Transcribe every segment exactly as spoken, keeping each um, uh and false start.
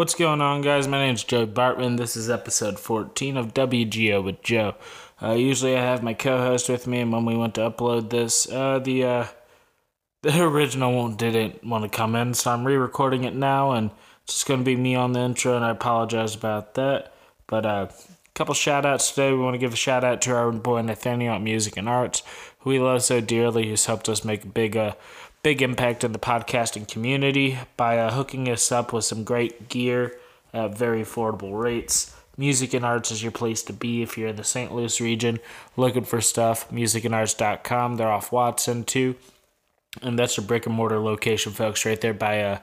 What's going on, guys? My name is Joe Bartman. This is episode fourteen of W G O with Joe. Uh, usually I have my co-host with me, and when we went to upload this, uh, the uh, the original one didn't want to come in, so I'm re-recording it now, and it's just going to be me on the intro, and I apologize about that. But uh, a couple shout-outs today. We want to give a shout-out to our boy Nathaniel at Music and Arts, who we love so dearly, who's helped us make a big... Uh, Big impact in the podcasting community by uh, hooking us up with some great gear at very affordable rates. Music and Arts is your place to be if you're in the Saint Louis region looking for stuff. Music and Arts dot com. They're off Watson, too. And that's your brick-and-mortar location, folks, right there by uh,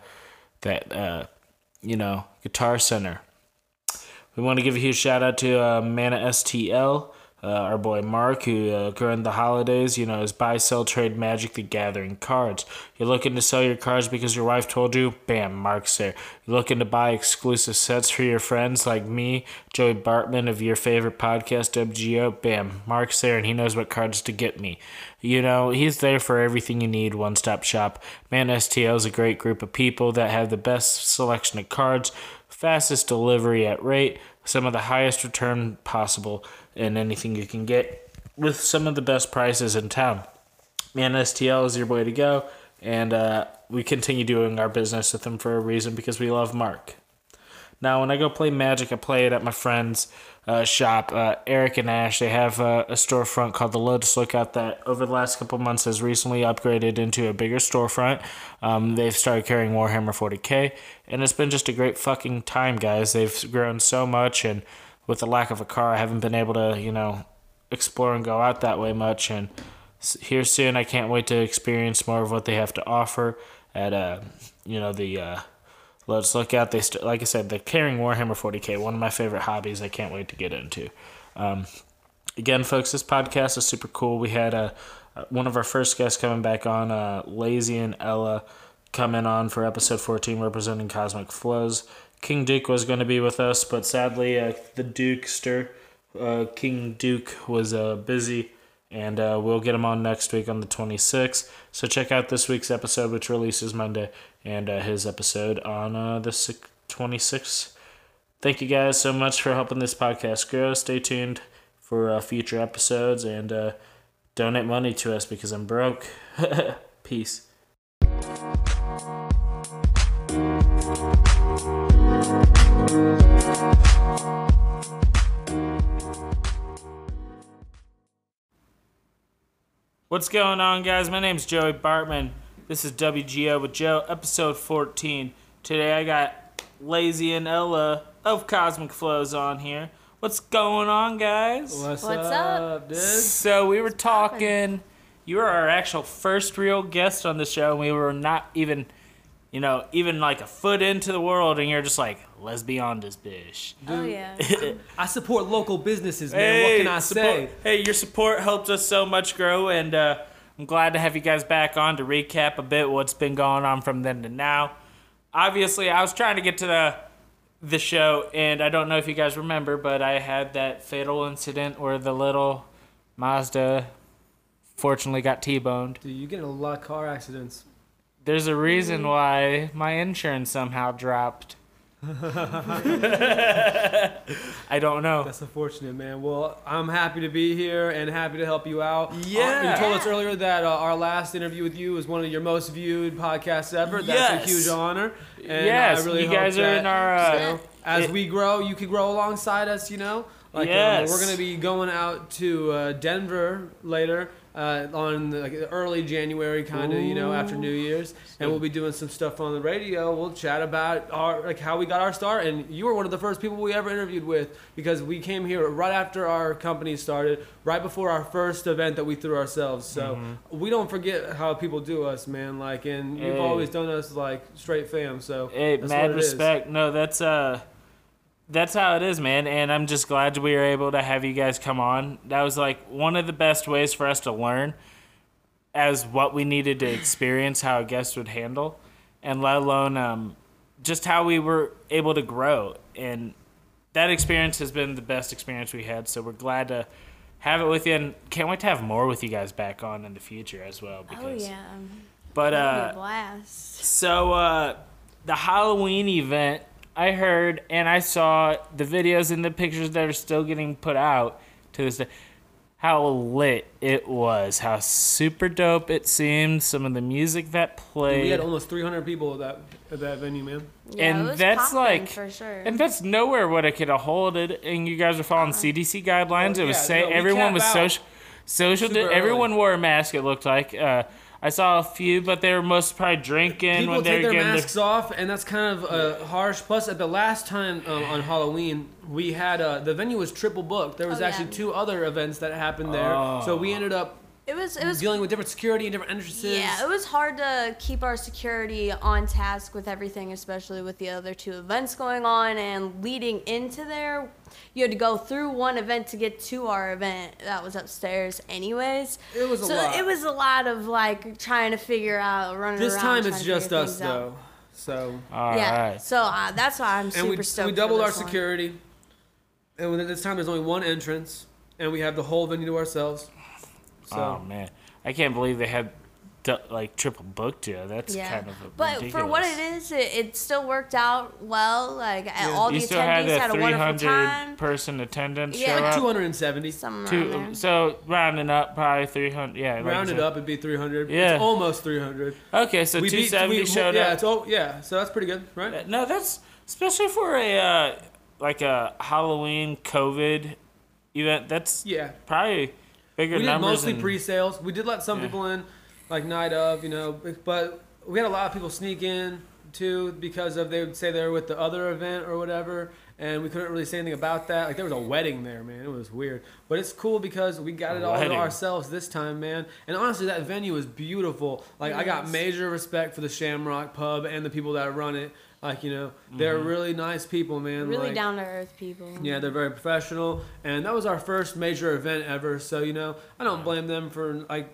that, uh, you know, Guitar Center. We want to give a huge shout-out to uh, Mana S T L. Uh, our boy Mark, who uh, during the holidays, you know, is buy, sell, trade, Magic the Gathering cards. You're looking to sell your cards because your wife told you, bam, Mark's there. You're looking to buy exclusive sets for your friends like me, Joey Bartman of your favorite podcast, W G O, bam, Mark's there, and he knows what cards to get me. You know, he's there for everything you need, one-stop shop. Man, S T L is a great group of people that have the best selection of cards, fastest delivery at rate, some of the highest return possible, and anything you can get with some of the best prices in town. Man, S T L is your way to go, and uh, we continue doing our business with them for a reason, because we love Mark. Now, when I go play Magic, I play it at my friend's uh, shop, uh, Eric and Ash. They have uh, a storefront called the Lotus Lookout that over the last couple months has recently upgraded into a bigger storefront. Um, they've started carrying Warhammer forty K, and it's been just a great fucking time, guys. They've grown so much, and with the lack of a car, I haven't been able to, you know, explore and go out that way much, and here soon I can't wait to experience more of what they have to offer at, uh, you know, the... Uh, Let's look out. They st- like I said, they're carrying Warhammer forty K, one of my favorite hobbies. I can't wait to get into. Um, again, folks, this podcast is super cool. We had a, one of our first guests coming back on, uh, Lazy and Ella, coming on for episode fourteen, representing Cosmic Flows. King Duke was going to be with us, but sadly, uh, the Dukester, uh, King Duke, was uh, busy. And uh, we'll get them on next week on the twenty-sixth. So check out this week's episode, which releases Monday, and uh, his episode on uh, the twenty-sixth. Thank you guys so much for helping this podcast grow. Stay tuned for uh, future episodes, and uh, donate money to us because I'm broke. Peace. What's going on, guys? My name's Joey Bartman. This is W G O with Joe, episode fourteen. Today I got Lazy and Ella of Cosmic Flows on here. What's going on, guys? What's, What's up, up dude? So we were What's talking. Happening? You were our actual first real guest on the show, and we were not even, you know, even like a foot into the world, and you're just like, let's be on this bitch. Dude. Oh, yeah. I support local businesses, man. Hey, what can I support, say? Hey, your support helped us so much grow, and uh, I'm glad to have you guys back on to recap a bit what's been going on from then to now. Obviously, I was trying to get to the, the show, and I don't know if you guys remember, but I had that fatal incident where the little Mazda fortunately got T-boned. Dude, you get in a lot of car accidents. There's a reason why my insurance somehow dropped. I don't know. That's unfortunate, man. Well, I'm happy to be here and happy to help you out. Yeah. Uh, you told us earlier that uh, our last interview with you was one of your most viewed podcasts ever. That's yes. a huge honor. And yes. I really you hope guys that, are in our. Uh, you know, as it, we grow, you can grow alongside us. You know. Like, yes. Uh, we're gonna be going out to uh, Denver later. Uh, on the, like, early January, kind of, you know, after New Year's, and we'll be doing some stuff on the radio. We'll chat about our like how we got our start, and you were one of the first people we ever interviewed with, because we came here right after our company started, right before our first event that we threw ourselves. So mm-hmm. we don't forget how people do us, man. Like, and you've hey. always done us like straight fam. So hey, that's mad what it respect. Is. No, that's uh, that's how it is, man, and I'm just glad we were able to have you guys come on. That was, like, one of the best ways for us to learn as what we needed to experience how a guest would handle, and let alone um, just how we were able to grow. And that experience has been the best experience we had, so we're glad to have it with you, and can't wait to have more with you guys back on in the future as well. Because, oh, yeah. But, uh, that'd be a blast. So uh, the Halloween event... I heard and I saw the videos and the pictures that are still getting put out to this day. How lit it was. How super dope it seemed. Some of the music that played. We had almost three hundred people at that, at that venue, man. Yeah, and it was that's popping, like, for sure. And that's nowhere what I could have holded. And you guys were following uh-huh. C D C guidelines. Well, it was yeah, saying no, everyone was social. social di- everyone wore a mask, it looked like. Uh, I saw a few, but they were most probably drinking. People when they take were their masks their- off, and that's kind of uh, harsh. Plus, at the last time um, on Halloween, we had uh, the venue was triple booked. There was oh, actually yeah. two other events that happened there, oh. so we ended up it was, it was dealing with different security and different entrances. Yeah, it was hard to keep our security on task with everything, especially with the other two events going on and leading into there. You had to go through one event to get to our event that was upstairs anyways. It was a so lot. So it was a lot of, like, trying to figure out, running this around. This time it's just us, though. Out. So All yeah. right. So uh, that's why I'm super and we, stoked we doubled for this our one. Security. And at this time, there's only one entrance. And we have the whole venue to ourselves. So. Oh, man. I can't believe they had... like triple booked you. That's yeah. kind of a but ridiculous. For what it is, it, it still worked out well. Like yeah. all you the still attendees had, had a wonderful time. Person attendance. Yeah, like two hundred seventy. Two, so rounding up, probably three hundred. Yeah, rounded like up, it'd be three hundred. Yeah, it's almost three hundred. Okay, so we two seventy beat, we, showed yeah, up. It's all, yeah, so that's pretty good, right? No, that's especially for a uh, like a Halloween COVID event. That's yeah, probably bigger numbers. We did numbers mostly and, pre-sales. We did let some yeah. people in. Like night of, you know, but we had a lot of people sneak in too because of they would say they were with the other event or whatever, and we couldn't really say anything about that. Like there was a wedding there, man. It was weird, but it's cool because we got it all to ourselves this time, man. And honestly, that venue was beautiful. Like yes. I got major respect for the Shamrock Pub and the people that run it. Like, you know, they're mm-hmm. really nice people, man. Really like, down-to-earth people. Yeah, they're very professional, and that was our first major event ever. So you know, I don't blame them for like.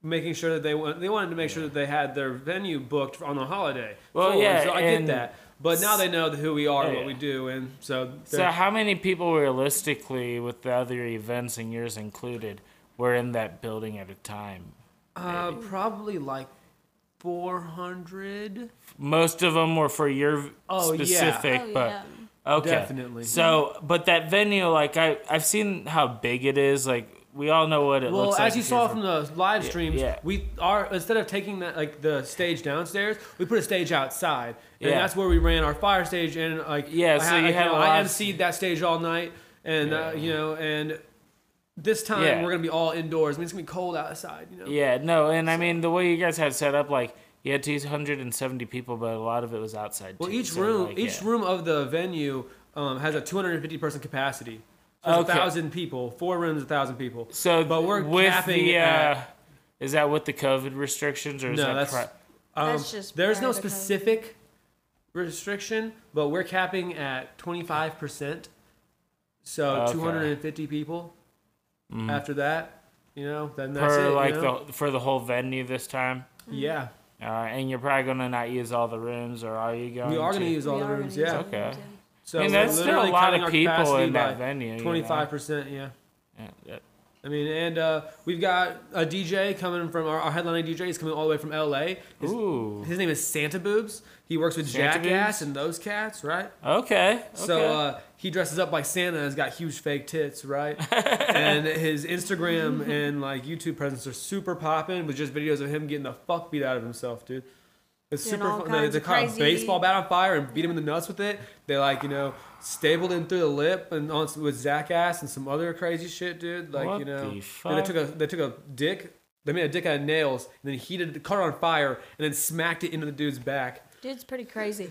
Making sure that they want, they wanted to make sure that they had their venue booked on the holiday. Well, forward. yeah, so I get that. But now they know who we are, yeah, what we do, and so. So how many people realistically, with the other events and yours included, were in that building at a time? Uh, probably like four hundred. Most of them were for your oh, specific, yeah. Oh, but. Yeah. Okay. Definitely. So, but that venue, like I, I've seen how big it is, like. We all know what it well, looks like. Well, as you saw from the live streams, yeah, yeah. we are instead of taking that like the stage downstairs, we put a stage outside, and yeah. that's where we ran our fire stage. And like, yeah, I, so you I, had you know, I emceed that stage all night, and yeah. uh, you know, and this time yeah. we're gonna be all indoors. I mean, it's gonna be cold outside, you know. Yeah, no, and so. I mean the way you guys had set up, like you had two hundred seventy people, but a lot of it was outside. Well, too, each so room, like, each yeah. room of the venue um, has a two hundred fifty person capacity. So okay. one thousand people, four rooms, one thousand people. So, but we're with capping the, uh, at, is that with the COVID restrictions or is no, that that's, pri- um, that's just there's no specific COVID. Restriction, but we're capping at twenty-five percent. So okay. two hundred fifty people. Mm. After that, you know, then that's per, it. Like you know? the, for the whole venue this time. Mm. Yeah. Uh, and you're probably gonna not use all the rooms, or are you going? We are to? gonna use all we the rooms. Yeah. Okay. So I mean, that's still a lot of people in that venue. twenty-five percent, yeah. yeah. yeah. I mean, and uh, we've got a D J coming from, our, our headlining D J is coming all the way from L A. His, Ooh. His name is Santa Boobs. He works with Santa Jackass Boobs? And those cats, right? Okay. okay. So uh, he dresses up like Santa and has got huge fake tits, right? And his Instagram and like YouTube presence are super popping with just videos of him getting the fuck beat out of himself, dude. It's super fun. They, they caught a baseball bat on fire and beat him in the nuts with it. They like, you know, stapled him through the lip and on with Jackass and some other crazy shit, dude. Like, what you know, the fuck? And they took a they took a dick. They made a dick out of nails and then heated the car on fire and then smacked it into the dude's back. Dude's pretty crazy.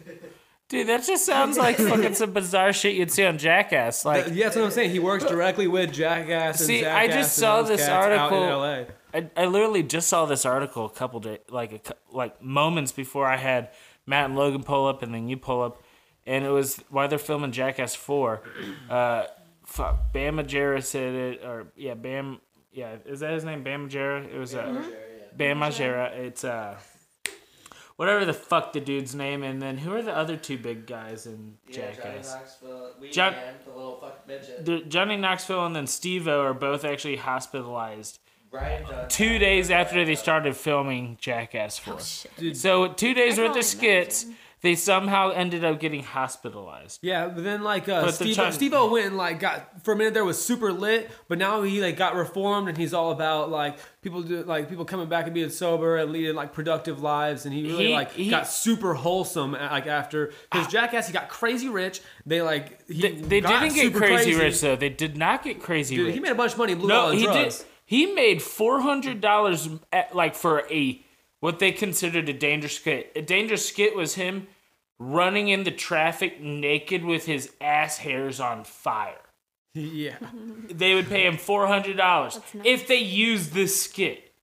Dude, that just sounds like fucking some bizarre shit you'd see on Jackass. Like, yeah, that's what I'm saying. He works directly with Jackass. And see, Jackass I just saw this article. Out in L A. I, I literally just saw this article a couple days, like a, like moments before I had Matt and Logan pull up, and then you pull up, and it was why they're filming Jackass four. Uh, fuck, Bam Margera said it, or yeah, Bam, yeah, is that his name? Bam Margera. It was uh, mm-hmm. Bam Margera. It's uh, whatever the fuck the dude's name, and then who are the other two big guys in yeah, Jackass? Johnny Knoxville, we John- and the little fuck midget. The, Johnny Knoxville and then Steve-O are both actually hospitalized. Two days after they started filming Jackass four. Oh, so two days worth of skits, They somehow ended up getting hospitalized. Yeah, but then like uh, but Steve, trying- Steve-O went and like got, for a minute there was super lit, but now he like got reformed and he's all about like people do, like people coming back and being sober and leading like productive lives. And he really he, like he, got super wholesome like after, because Jackass, he got crazy rich. They like he they, they got didn't get crazy, crazy rich though. They did not get crazy Dude, rich. He made a bunch of money and blew no, all the he drugs. Did, he made four hundred dollars like for a. What they considered a dangerous skit. A dangerous skit was him running in the traffic naked with his ass hairs on fire. Yeah. They would pay him four hundred dollars nice. If they used this skit.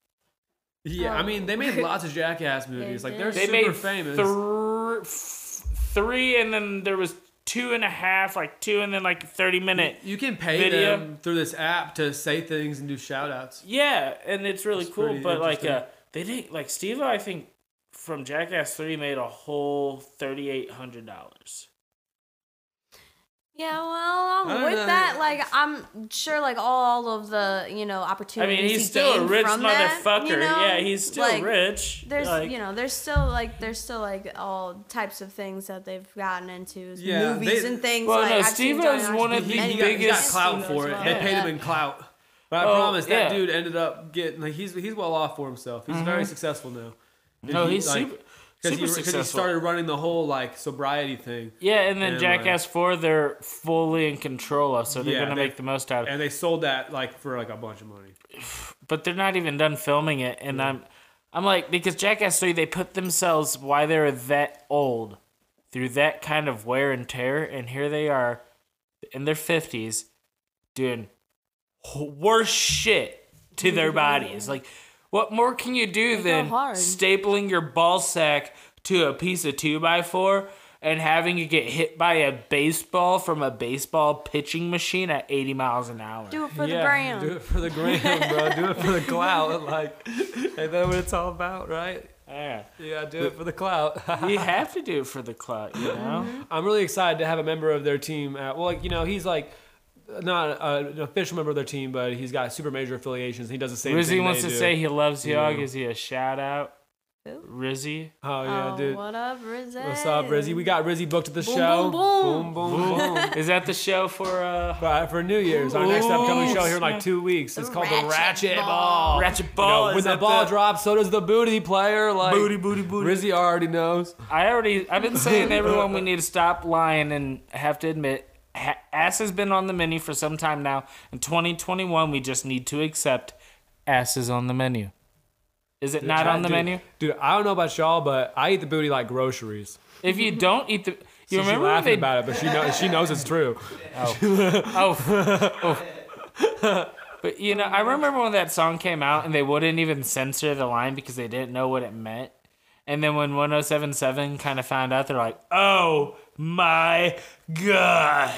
Yeah, oh. I mean, they made lots of Jackass movies. They like, they're they super made famous. Thr- f- three, and then there was two and a half, like two, and then like a thirty-minute You can pay video. Them through this app to say things and do shout-outs. Yeah, and it's really That's cool, but like... Uh, They did, like, Steve, I think, from Jackass three made a whole thirty-eight hundred dollars Yeah, well, um, with know. that, like, I'm sure, like, all of the, you know, opportunities. I mean, he's he still a rich motherfucker. That, you know? Yeah, he's still like, rich. There's, like, you know, there's still, like, there's still, like, all types of things that they've gotten into. Yeah, movies they, and things. Well, like, no, Steve-O's one of the biggest. He got clout for it. Well. They yeah. paid him in clout. But I oh, promise that yeah. dude ended up getting like he's he's well off for himself. He's mm-hmm. very successful now. And no, he, he's like, super, super he, successful. Because he started running the whole like sobriety thing. Yeah, and then and, Jackass like, four, they're fully in control of, so they're yeah, gonna they, make the most out of it. And they sold that like for like a bunch of money. But they're not even done filming it, and yeah. I'm I'm like because Jackass three, they put themselves why they were that old through that kind of wear and tear, and here they are in their fifties doing worse shit to their bodies. Like, what more can you do it's than stapling your ball sack to a piece of two by four and having you get hit by a baseball from a baseball pitching machine at eighty miles an hour Do it for yeah, the gram. Do it for the gram, bro. Do it for the clout. Like, ain't that what it's all about, right? Yeah. You gotta do but, it for the clout. You have to do it for the clout, you know? I'm really excited to have a member of their team at, well, you know, he's like, not uh, an official member of their team, but he's got super major affiliations. He does the same Rizzy thing Rizzy wants they to do. Say he loves y'all. Yeah. Gives you a shout out. Who? Rizzy. Oh, yeah, oh, dude. What up, Rizzy? What's up, Rizzy? We got Rizzy booked at the boom, show. Boom, boom, boom. boom. boom. Is that the show for... Uh... Right, for New Year's. Our next upcoming show here in like two weeks. The it's called Ratchet the Ratchet Ball. Ball. Ratchet Ball. You know, when the ball the... drops, so does the booty player. Like, booty, booty, booty. Rizzy already knows. I already... I've been saying to everyone we need to stop lying and have to admit... Ass has been on the menu for some time now. In twenty twenty-one we just need to accept ass is on the menu. Is it dude, not I, on the dude, menu? Dude, I don't know about y'all, but I eat the booty like groceries. If you don't eat the... You so remember she's laughing they... about it, but she, know, she knows it's true. Oh. oh. oh. But, you know, I remember when that song came out and they wouldn't even censor the line because they didn't know what it meant. And then when one oh seven point seven kind of found out, they're like, oh... my God.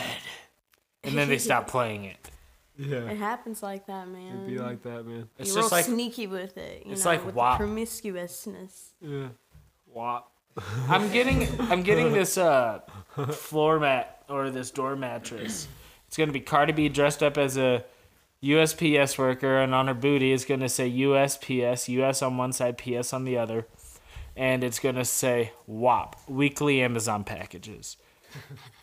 And then they stop playing it. Yeah. It happens like that, man. It'd be like that, man. It's You're just real like, sneaky with it. You it's know, like with W A P. Promiscuousness. Yeah. W A P. I'm getting I'm getting this uh floor mat or this door mattress. It's gonna be Cardi B dressed up as a U S P S worker, and on her booty it's gonna say U S P S, U S on one side, P S on the other. And it's going to say W A P, weekly Amazon packages.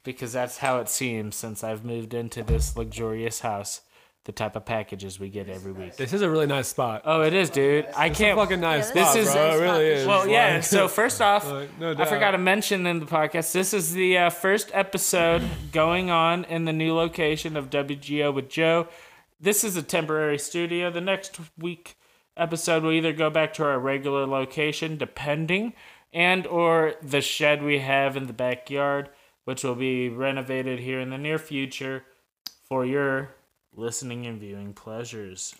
Because that's how it seems since I've moved into this luxurious house, the type of packages we get every week. This is a really nice spot. Oh, it is, dude. I it's can't... It's a fucking nice yeah, spot, this is, bro. Nice it really is. Well, yeah, so first off, no I forgot to mention in the podcast, this is the uh, first episode going on in the new location of W G O with Joe. This is a temporary studio. The next week... episode we'll either go back to our regular location depending and or the shed we have in the backyard, which will be renovated here in the near future for your listening and viewing pleasures.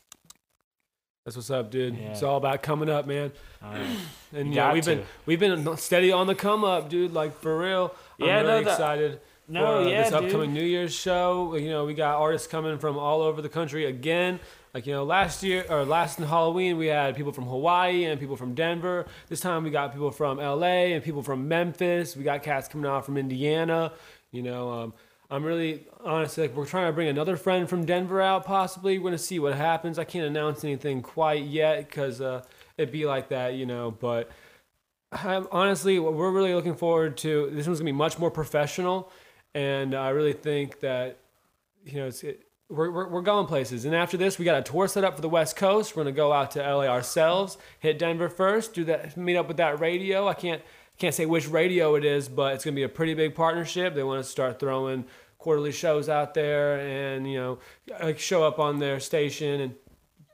That's what's up, dude. Yeah. It's all about coming up, man. Right. And you yeah, know, we've to. been we've been steady on the come up, dude, like for real. I'm yeah, really no, the, excited no, for yeah, this upcoming dude. New Year's show. You know, we got artists coming from all over the country again. Like, you know, last year, or last in Halloween, we had people from Hawaii and people from Denver. This time we got people from L A and people from Memphis. We got cats coming out from Indiana. You know, um, I'm really, honestly, like, we're trying to bring another friend from Denver out, possibly. We're going to see what happens. I can't announce anything quite yet because uh, it'd be like that, you know, but... I'm, honestly, what we're really looking forward to, this one's gonna be much more professional, and I really think that, you know, it's, it, we're, we're we're going places. And after this, we got a tour set up for the West Coast. We're gonna go out to L A ourselves, hit Denver first, do that, meet up with that radio. I can't can't say which radio it is, but it's gonna be a pretty big partnership. They want to start throwing quarterly shows out there, and you know, like show up on their station and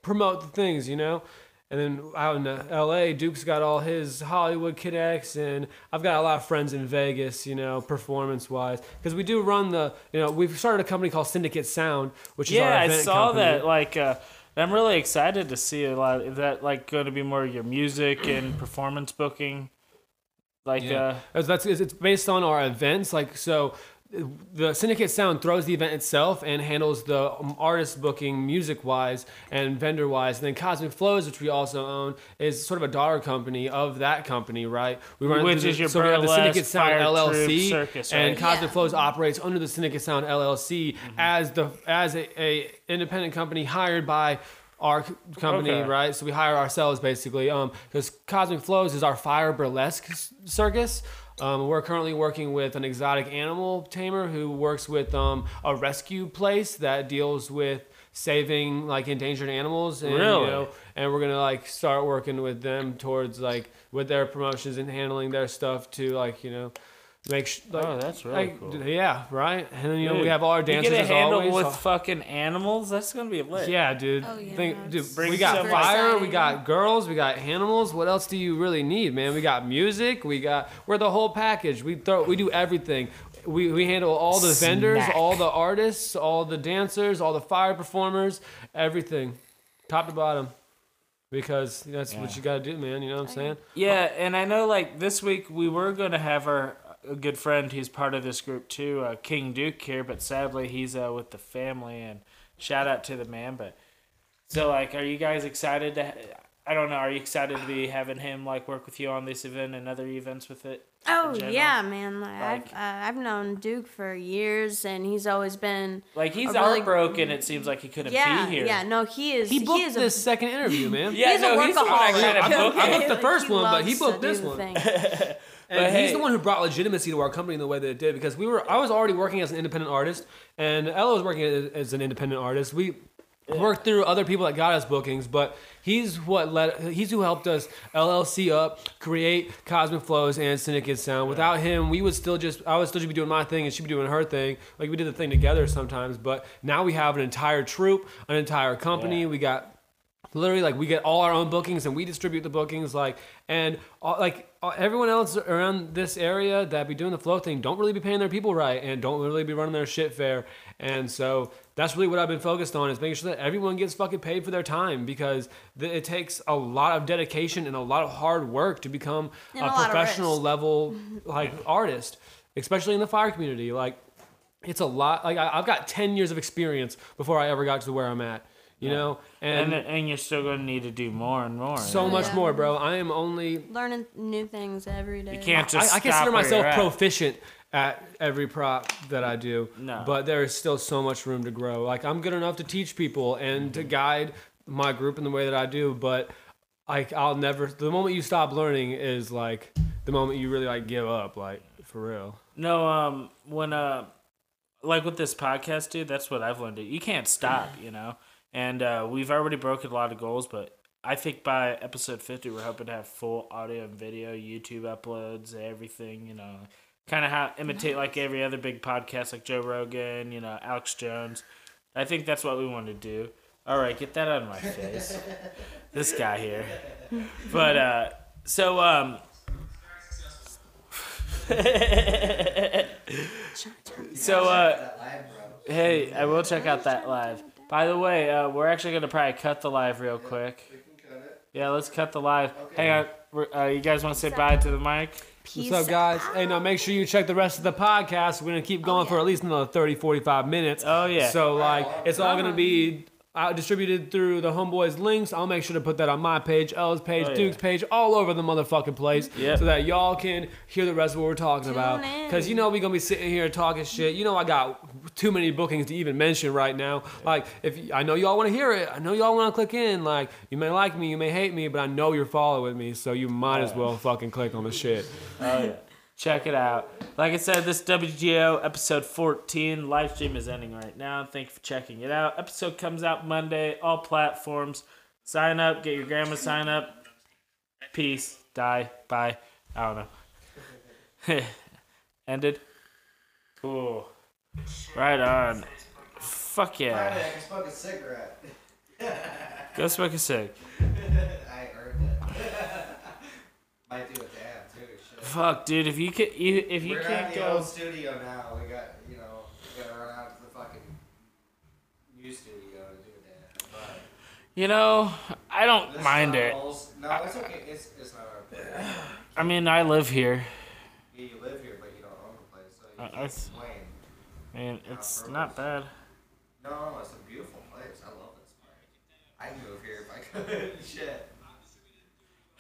promote the things, you know. And then out in L A, Duke's got all his Hollywood connects, and I've got a lot of friends in Vegas, you know, performance-wise. Because we do run the, you know, we've started a company called Syndicate Sound, which is yeah, our event company. Yeah, I saw company. that. Like, uh, I'm really excited to see a lot. Is that, like, going to be more of your music and performance booking? Like, yeah. uh, that's it's based on our events. Like, so the Syndicate Sound throws the event itself and handles the artist booking music-wise and vendor-wise. And then Cosmic Flows, which we also own, is sort of a daughter company of that company, right? We run which the, is your so burlesque, we have the Syndicate Sound L L C, circus, right? And Cosmic yeah. Flows operates under the Syndicate Sound L L C mm-hmm. as the as a, a independent company hired by our company, okay. right? So we hire ourselves, basically, because um, Cosmic Flows is our fire burlesque circus. Um, we're currently working with an exotic animal tamer who works with um, a rescue place that deals with saving like endangered animals. And, really? You know, and we're gonna like start working with them towards like with their promotions and handling their stuff to like you know make. Sh- like, oh, that's really like, cool. Yeah, right. And then you dude, know we have all our dancers. You get a handle always. with oh. fucking animals. That's gonna be lit. Yeah, dude. Oh, yeah, Think, dude we got fire. Exciting. We got girls. We got animals. What else do you really need, man? We got music. We got we're the whole package. We throw. We do everything. We we handle all the Snack. vendors, all the artists, all the dancers, all the fire performers, everything, top to bottom. Because that's yeah. what you gotta do, man. You know what I'm saying? Yeah, oh. and I know like this week we were gonna have our. A good friend who's part of this group too, uh, King Duke here, but sadly he's uh, with the family. And shout out to the man. But so, like, are you guys excited to? Ha- I don't know. Are you excited to be having him like work with you on this event and other events with it? Oh yeah, man! Like, like, I've uh, I've known Duke for years, and he's always been like he's heartbroken. Really, it seems like he couldn't yeah, be here. Yeah, no, he is. He booked he is this a, second interview, man. yeah, he's no, a workaholic. He's the I, booked, I booked the first he one, but he booked this one. And but he's hey. the one who brought legitimacy to our company in the way that it did, because we were I was already working as an independent artist, and Ella was working as an independent artist. We yeah. worked through other people that got us bookings, but he's what led he's who helped us L L C up, create Cosmic Flows and Syndicate Sound. Without him, we would still just I would still just be doing my thing and she'd be doing her thing. Like we did the thing together sometimes, but now we have an entire troupe, an entire company. Yeah. We got literally like we get all our own bookings and we distribute the bookings like and all, like. Everyone else around this area that be doing the flow thing don't really be paying their people right and don't really be running their shit fair. And so that's really what I've been focused on is making sure that everyone gets fucking paid for their time, because th- it takes a lot of dedication and a lot of hard work to become and a professional level like artist, especially in the fire community. Like it's a lot. Like I- I've got ten years of experience before I ever got to where I'm at. You yeah. know, and, and and you're still gonna need to do more and more. So yeah. much more, bro. I am only learning new things every day. You can't just. I, I consider myself proficient at every prop that I do. No, but there is still so much room to grow. Like I'm good enough to teach people and to guide my group in the way that I do, but like I'll never. The moment you stop learning is like the moment you really like give up. Like for real. No, um, when uh, like with this podcast, dude, that's what I've learned. You can't stop. You know. And uh, we've already broken a lot of goals, but I think by episode fifty, we're hoping to have full audio and video, YouTube uploads, everything, you know, kind of how imitate like every other big podcast, like Joe Rogan, you know, Alex Jones. I think that's what we want to do. All right, get that out of my face. This guy here. But uh, so, um, so, uh, hey, I will check out that live. By the way, uh, we're actually going to probably cut the live real quick. We can cut it. Yeah, let's cut the live. Okay. Hang on. Uh, you guys want to say bye to the mic? Peace. What's up, guys? Out. Hey, now make sure you check the rest of the podcast. We're going to keep going oh, yeah. for at least another thirty, forty-five minutes. Oh, yeah. So, like, it's all going to be out distributed through the homeboys' links. I'll make sure to put that on my page, Ella's page, oh, yeah. Duke's page, all over the motherfucking place, yep. so that y'all can hear the rest of what we're talking Tune about. Because, you know, we're going to be sitting here talking shit. You know, I got too many bookings to even mention right now. Like, if I know y'all want to hear it, I know y'all want to click in. Like, you may like me, you may hate me, but I know you're following me, so you might as well fucking click on the shit. Oh yeah. Check it out. Like I said, this W G O episode fourteen live stream is ending right now. Thank you for checking it out. Episode comes out Monday, all platforms. Sign up, get your grandma sign up. Peace, die, bye. I don't know. Ended. Cool. Right on. Fuck yeah. Friday, I can smoke a cigarette. Go smoke a cig. I earned it. Might do it to add too. Fuck, dude, if you could, if you We're can't go. We're at the old studio now. We got, you know, we gotta run out to the fucking new studio to do that. But you know, I don't this mind it. Almost, no, it's okay. It's it's not our place. I mean, I live here. Yeah, you live here, but you don't own the place, so you uh, can't explain. I mean, it's not bad. No, it's a beautiful place. I love this place. I'd move here if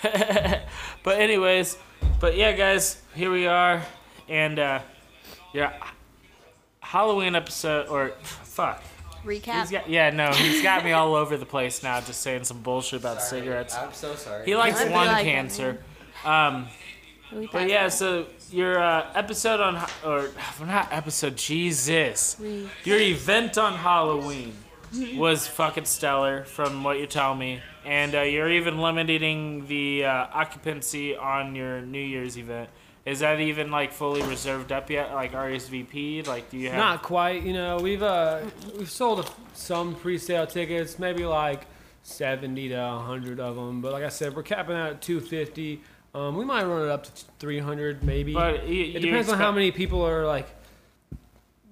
I could. Shit. But anyways, but yeah, guys, here we are, and uh, yeah, Halloween episode or fuck recap. He's got, yeah, no, he's got me all over the place now, just saying some bullshit about sorry, cigarettes. I'm so sorry. He likes lung like cancer. Um, but yeah, out. So your uh, episode on or not episode Jesus, we. Your event on Halloween was fucking stellar, from what you tell me. And uh, you're even limiting the uh, occupancy on your New Year's event. Is that even like fully reserved up yet? Like R S V P'd? Like, do you have? Not quite. You know, we've uh, we've sold a, some pre-sale tickets, maybe like seventy to a hundred of them. But like I said, we're capping out at two fifty. Um, we might run it up to three hundred, maybe. But you, it depends expect- on how many people are like.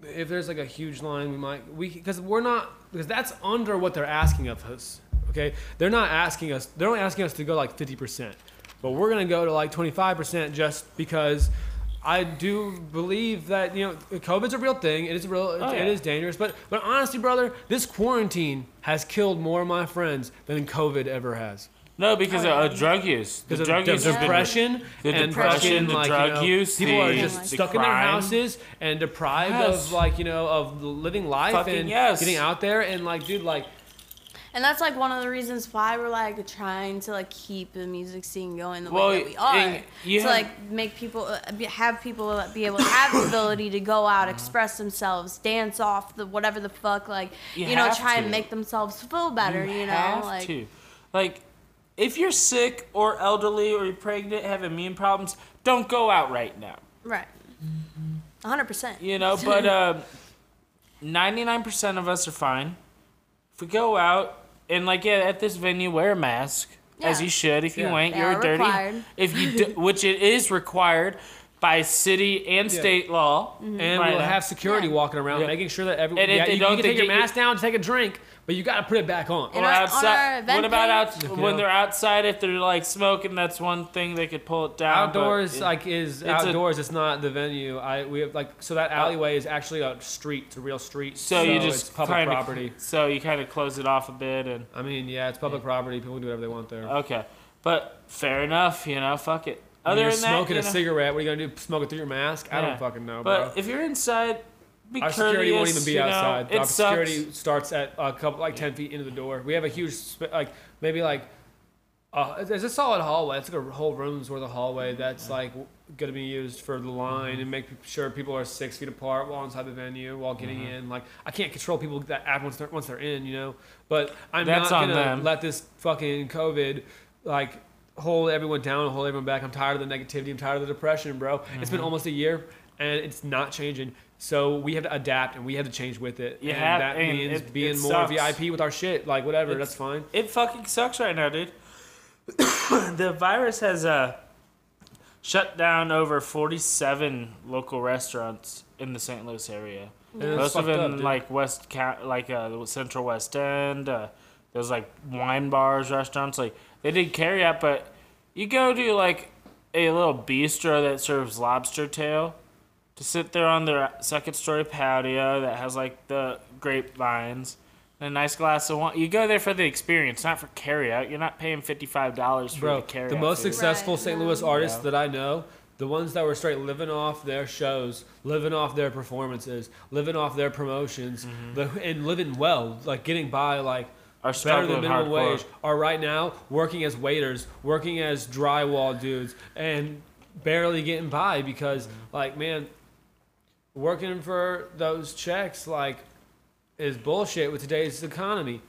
If there's like a huge line, we might we because we're not because that's under what they're asking of us. Okay, they're not asking us. They're only asking us to go like fifty percent, but we're gonna go to like twenty-five percent just because I do believe that, you know, COVID's a real thing. It is real. Oh, it, yeah. It is dangerous. But but honestly, brother, this quarantine has killed more of my friends than COVID ever has. No, because oh, yeah. of uh, drug use. Because of drug use, depression, the and depression, the like, drug you know, use. People the, are just the stuck crime. in their houses and deprived yes. of like you know of living life Fucking and yes. getting out there and like dude like. And that's like one of the reasons why we're like trying to like keep the music scene going the well, way that we are. Yeah. To like make people have people be able to have the ability to go out, express themselves, dance off the whatever the fuck like you, you know try to. and make themselves feel better. You, you know have like to. like. If you're sick or elderly or you're pregnant, have immune problems, don't go out right now. Right. one hundred percent. You know, but uh, ninety-nine percent of us are fine. If we go out and, like, yeah, at this venue, wear a mask, yeah. as you should. If yeah. you ain't, they you're dirty. Required. If you, do, which it is required by city and yeah. state law. Mm-hmm. And right we'll now. have security yeah. walking around, yeah. making sure that everyone. And yeah, if they you don't can take your mask you, down to take a drink. But you gotta put it back on. Or outside. What about out, you know, when they're outside? If they're like smoking, that's one thing they could pull it down. Outdoors, it, like is it's outdoors. A, it's not the venue. I we have like so that alleyway is actually a street. It's a real street. So, so you just it's public kinda, property. So you kind of close it off a bit, and I mean, yeah, it's public yeah. property. People do whatever they want there. Okay, but fair enough. You know, fuck it. Other you're than smoking that, a know, cigarette. What are you gonna do? Smoke it through your mask? Yeah. I don't fucking know. But bro. if you're inside. Be Our courteous, security won't even be outside. Know, Our security sucks. starts at a couple, like ten feet into the door. We have a huge, like maybe like, uh, there's a solid hallway. It's like a whole room's worth of hallway that's like gonna be used for the line mm-hmm. and make sure people are six feet apart while inside the venue while getting mm-hmm. in. Like I can't control people that add once they're once they're in, you know. But I'm that's not gonna let this fucking COVID like hold everyone down and hold everyone back. I'm tired of the negativity. I'm tired of the depression, bro. Mm-hmm. It's been almost a year and it's not changing. So we have to adapt and we have to change with it. You and have, that and means it, being it more sucks. V I P with our shit. Like, whatever, it's, that's fine. It fucking sucks right now, dude. The virus has uh, shut down over forty-seven local restaurants in the Saint Louis area. Yeah. Most of them, up, like, West, like uh, Central West End. Uh, there's, like, wine bars, restaurants. Like, they did carry out, but you go to, like, a little bistro that serves lobster tail. To sit there on their second story patio that has like the grapevines and a nice glass of wine. You go there for the experience, not for carryout. You're not paying fifty-five dollars for Bro, the carryout. The most food. successful right. Saint Louis artist yeah. that I know The ones that were straight living off their shows, living off their performances, living off their promotions, mm-hmm. and living well, like getting by, like are better than minimum wage, are right now working as waiters, working as drywall dudes, and barely getting by because, mm-hmm. like, man, working for those checks, like, is bullshit with today's economy.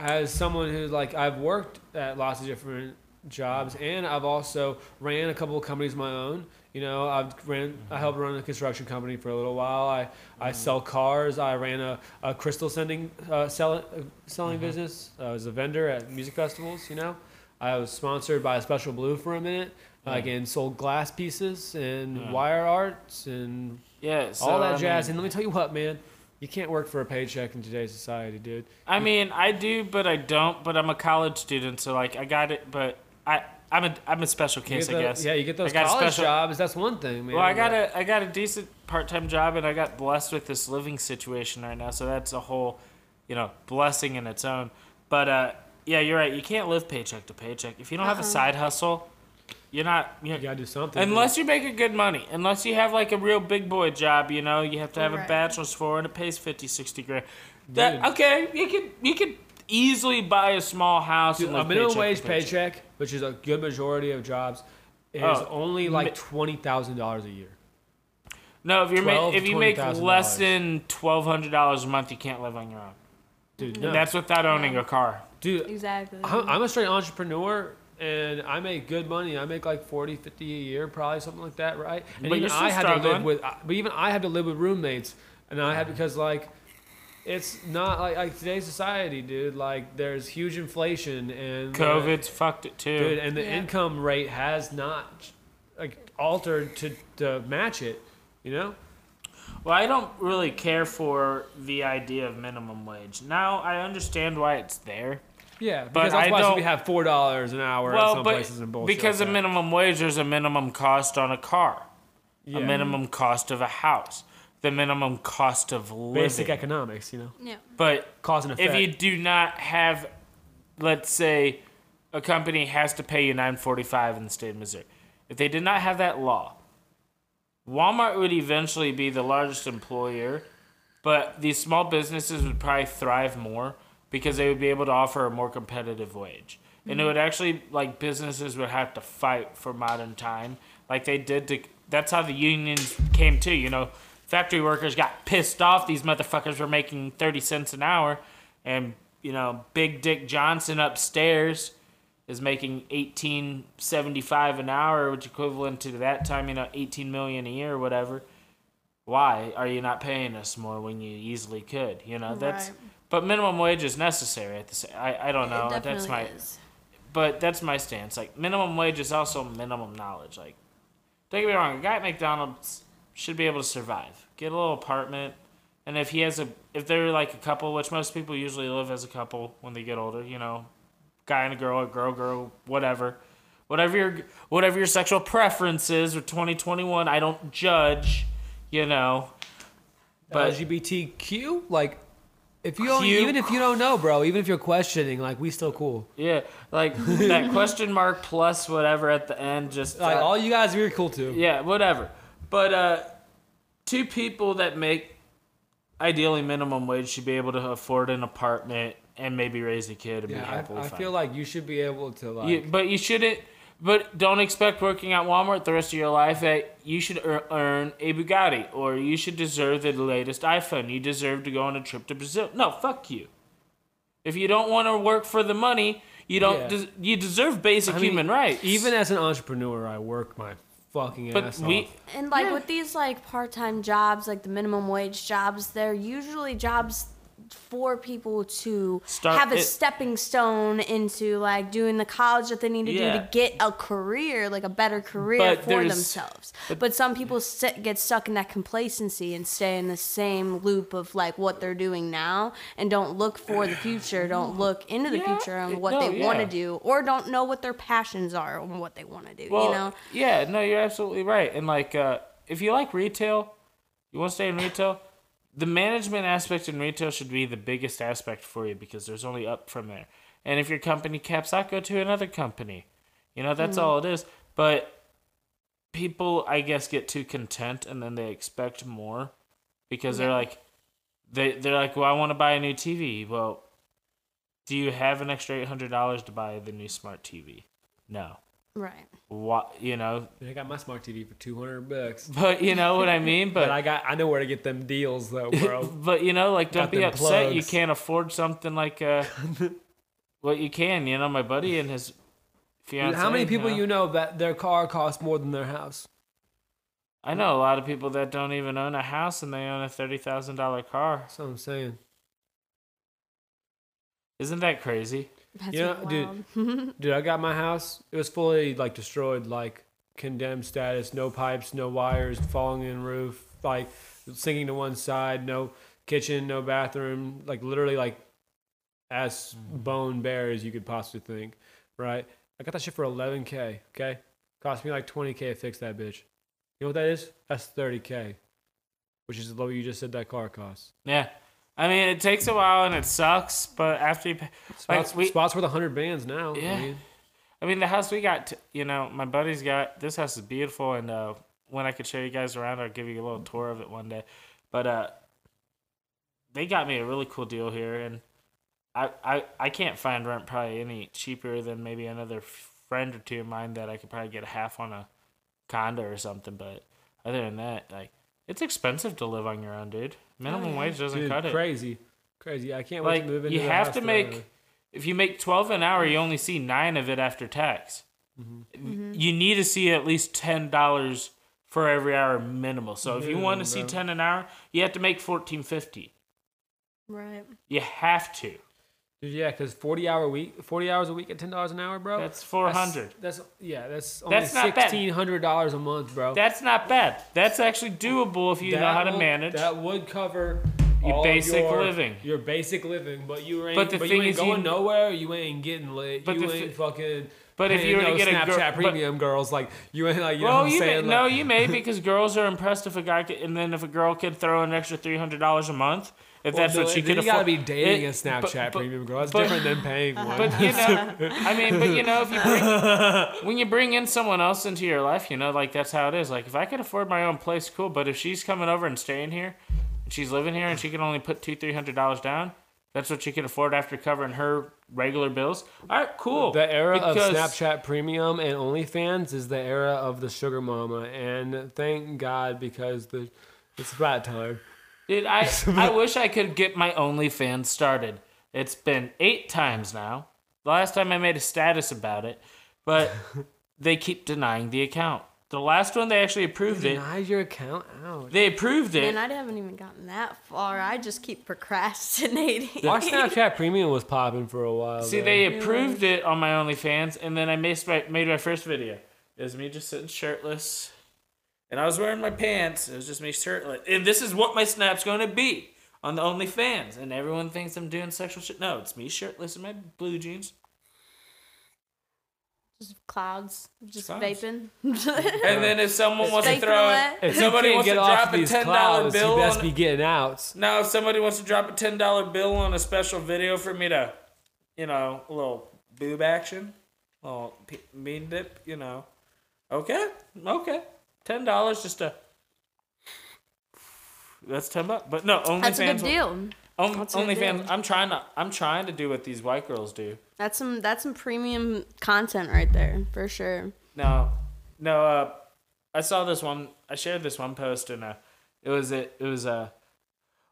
As someone who, like, I've worked at lots of different jobs, and I've also ran a couple of companies of my own. You know, I've ran, mm-hmm. I helped run a construction company for a little while. I, mm-hmm. I sell cars. I ran a, a crystal sending, uh, sell, uh, selling mm-hmm. business. I was a vendor at music festivals. You know, I was sponsored by a Special Blue for a minute. Mm-hmm. Like, and sold glass pieces and yeah. wire arts and yeah, so, all that jazz. I mean, and let me tell you what, man. You can't work for a paycheck in today's society, dude. I mean, I do, but I don't. But I'm a college student, so like I got it. But I, I'm a, I'm a special case, the, I guess. Yeah, you get those college special, jobs. That's one thing, man. Well, I got a, I got a decent part-time job, and I got blessed with this living situation right now. So that's a whole, you know, blessing in its own. But uh, yeah, you're right. You can't live paycheck to paycheck if you don't uh-huh. have a side hustle. You're not. You're, you gotta do something. Unless dude. you make good money. Unless you have like a real big boy job, you know, you have to have right. a bachelor's for, and it pays fifty, sixty grand. That dude. okay, you could you could easily buy a small house. Dude, and a minimum wage paycheck, paycheck, which is a good majority of jobs, is oh, only like twenty thousand dollars a year. No, if you're ma- if you make less than twelve hundred dollars a month, you can't live on your own. Dude, no. That's without owning no. a car. Dude, exactly. I'm, I'm a straight entrepreneur. And I make good money. I make like forty, fifty a year, probably something like that, right? And but even I had struggling. to live with, but even I had to live with roommates, and I had because like, it's not like, like today's society, dude. Like there's huge inflation and COVID's like, fucked it too, dude. And the yeah. income rate has not like altered to to match it, you know. Well, I don't really care for the idea of minimum wage. Now I understand why it's there. Yeah, because but that's why we have four dollars an hour well, at some but places in bullshit. Because like a minimum wage, there's a minimum cost on a car, yeah. a minimum cost of a house, the minimum cost of living. Basic economics, you know? Yeah. But cause and effect. If you do not have, let's say, a company has to pay you nine forty-five in the state of Missouri. If they did not have that law, Walmart would eventually be the largest employer, but these small businesses would probably thrive more. Because they would be able to offer a more competitive wage. And mm-hmm. it would actually, like, businesses would have to fight for modern time. Like they did to, that's how the unions came to, you know. Factory workers got pissed off. These motherfuckers were making thirty cents an hour. And, you know, Big Dick Johnson upstairs is making eighteen seventy-five an hour, which equivalent to that time, you know, eighteen million a year or whatever. Why are you not paying us more when you easily could? You know, that's... Right. But minimum wage is necessary at the same. I I don't know. It definitely that's my, is. But that's my stance. Like minimum wage is also minimum knowledge. Like, don't get me wrong. A guy at McDonald's should be able to survive. Get a little apartment, and if he has a, if they're like a couple, which most people usually live as a couple when they get older, you know, guy and a girl, a girl, girl, whatever, whatever your whatever your sexual preference is, or twenty twenty-one, I don't judge, you know. But L G B T Q like. If you don't, even if you don't know, bro, even if you're questioning, like we still cool. Yeah, like that question mark plus whatever at the end, just like uh, all you guys are cool too. Yeah, whatever. But uh, two people that make ideally minimum wage should be able to afford an apartment and maybe raise a kid and yeah, be happily. I, I feel like you should be able to like, you, but you shouldn't. But don't expect working at Walmart the rest of your life that you should earn a Bugatti or you should deserve the latest iPhone. You deserve to go on a trip to Brazil. No, fuck you. If you don't want to work for the money, you don't. Yeah. Des- you deserve basic I mean, human rights. Even as an entrepreneur, I work my fucking but ass we, off. And like yeah. with these like part-time jobs, like the minimum wage jobs, they're usually jobs for people to Start have a it. stepping stone into like doing the college that they need to yeah. do to get a career, like a better career but for themselves. But, but some people sit, get stuck in that complacency and stay in the same loop of like what they're doing now and don't look for the future, don't look into the yeah, future and what no, they yeah. want to do or don't know what their passions are and what they want to do, well, you know? Yeah, no, you're absolutely right. And like, uh, if you like retail, you want to stay in retail, the management aspect in retail should be the biggest aspect for you because there's only up from there. And if your company caps out, go to another company. You know, that's mm-hmm. all it is. But people, I guess, get too content and then they expect more because yeah. they're like, they, they're like, well, I want to buy a new T V. Well, do you have an extra eight hundred dollars to buy the new smart T V? No. Right. What, you know? I got my smart T V for two hundred bucks. But you know what I mean? But, but I got I know where to get them deals though, bro. But you know, like, don't be upset plugs. You can't afford something like uh what you can, you know, my buddy and his fiance. How many people you know, you know that their car costs more than their house? I know a lot of people that don't even own a house and they own a thirty thousand dollars car. That's what I'm saying. Isn't that crazy? That's you know, wild. dude, dude, I got my house. It was fully like destroyed, like condemned status, no pipes, no wires, falling in roof, like sinking to one side, no kitchen, no bathroom, like literally like as bone bare as you could possibly think, right? I got that shit for eleven K, okay? Cost me like twenty K to fix that bitch. You know what that is? That's thirty K, which is the low you just said that car costs. Yeah. I mean, it takes a while and it sucks, but after you pay, spots, like we, spots worth a hundred bands now. Yeah, I mean. I mean the house we got, to, you know, my buddy's got this house is beautiful, and uh, when I could show you guys around, I'll give you a little tour of it one day. But uh, they got me a really cool deal here, and I, I I can't find rent probably any cheaper than maybe another friend or two of mine that I could probably get a half on a condo or something. But other than that, like it's expensive to live on your own, dude. Minimum wage doesn't Dude, cut it. Crazy. Crazy. I can't like, wait to move into you have to make, though. If you make twelve an hour, you only see nine of it after tax. Mm-hmm. Mm-hmm. You need to see at least ten dollars for every hour minimal. So if minimum, you want to see bro. ten an hour, you have to make fourteen fifty. Right. You have to. Dude, yeah, because forty hour week, forty hours a week at ten dollars an hour, bro. That's four hundred dollars. That's, that's yeah, that's only that's sixteen hundred dollars a month, bro. That's not bad. That's actually doable if you that know how to would, manage. That would cover your all basic your, living. Your basic living, but you ain't, but the but thing you ain't is going you, nowhere. You ain't getting lit. But you the, ain't fucking. But if you were no to get Snapchat a Snapchat Premium, but, girls like you ain't like you well, know what you I'm saying. May, like, no, you may because girls are impressed if a guy could, and then if a girl could throw an extra three hundred dollars a month. If well, that's what she could afford. You gotta be dating it, a Snapchat but, but, Premium girl. That's but, different than paying one. But you know, I mean, but you know, if you bring, when you bring in someone else into your life, you know, like that's how it is. Like if I could afford my own place, cool. But if she's coming over and staying here, and she's living here, and she can only put two, three hundred dollars down, that's what she can afford after covering her regular bills. All right, cool. The era because, of Snapchat Premium and OnlyFans is the era of the sugar mama, and thank God because the it's about time. Dude, I, I wish I could get my OnlyFans started. It's been eight times now. The last time I made a status about it, but they keep denying the account. The last one, they actually approved they it. Denied your account? Ouch. They approved it. Man, I haven't even gotten that far. I just keep procrastinating. Our Snapchat Premium was popping for a while. See, though. They approved it on my OnlyFans, and then I made my, made my first video. It was me just sitting shirtless. And I was wearing my pants. It was just me shirtless. And this is what my snap's going to be on the OnlyFans. And everyone thinks I'm doing sexual shit. No, it's me shirtless in my blue jeans. Just clouds. Just clouds. Vaping. And then if someone wants to throw it, if somebody wants to drop a ten dollar clouds, bill. You best on, be getting out. Now, if somebody wants to drop a ten dollar bill on a special video for me to, you know, a little boob action, a little mean dip, you know. Okay. Okay. Ten dollars just a. That's ten bucks, but no, OnlyFans. That's a good deal. OnlyFans. I'm trying to. I'm trying to do what these white girls do. That's some. That's some premium content right there for sure. No, no. Uh, I saw this one. I shared this one post, and uh, it was a, it was a. Uh,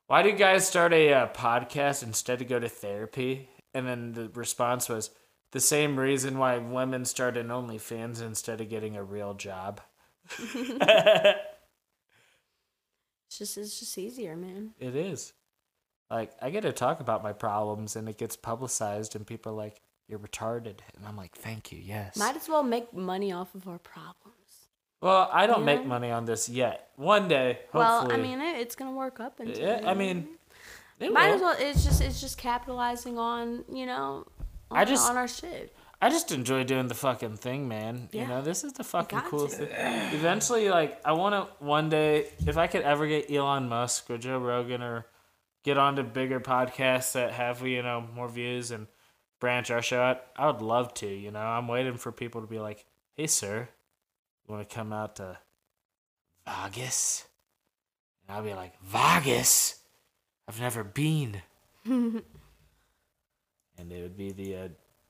why do you guys start a uh, podcast instead of go to therapy? And then the response was the same reason why women start an OnlyFans instead of getting a real job. it's just it's just easier, man. It is. Like I get to talk about my problems and it gets publicized and people are like, you're retarded, and I'm like, thank you. Yes, might as well make money off of our problems. Well, I don't yeah. make money on this yet. One day, hopefully. Well, I mean it, it's gonna work up into it, it. I mean it might will. As well. It's just it's just capitalizing on, you know, on, I just, on our shit. I just enjoy doing the fucking thing, man. Yeah. You know, this is the fucking coolest thing. Eventually, like, I want to one day, if I could ever get Elon Musk or Joe Rogan or get onto bigger podcasts that have, you know, more views and branch our show out, I would love to, you know. I'm waiting for people to be like, hey, sir, you want to come out to Vegas? And I'll be like, Vegas? I've never been. And it would be the, uh,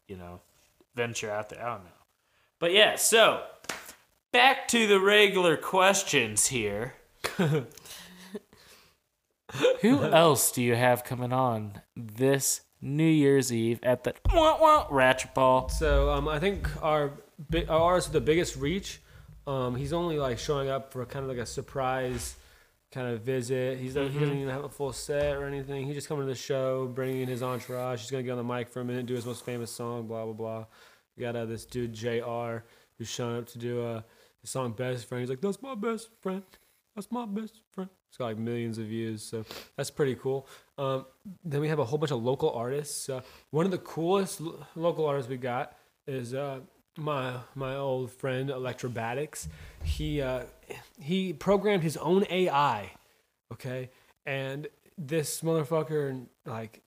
you know, venture out there. I don't know. But yeah, so back to the regular questions here. Who else do you have coming on this New Year's Eve at the wah, wah, Ratchet Ball? So um, I think our bi- our artist with the biggest reach, um, he's only like showing up for kind of like a surprise kind of visit. He's mm-hmm. He doesn't even have a full set or anything. He's just coming to the show, bringing in his entourage. He's going to get on the mic for a minute, do his most famous song, blah, blah, blah. We got uh, this dude, J R, who's showing up to do uh, his song Best Friend. He's like, that's my best friend. That's my best friend. It's got like millions of views, so that's pretty cool. Um, then we have a whole bunch of local artists. Uh, one of the coolest lo- local artists we got is uh, my my old friend Electrobatics. He uh, he programmed his own A I, okay, and this motherfucker like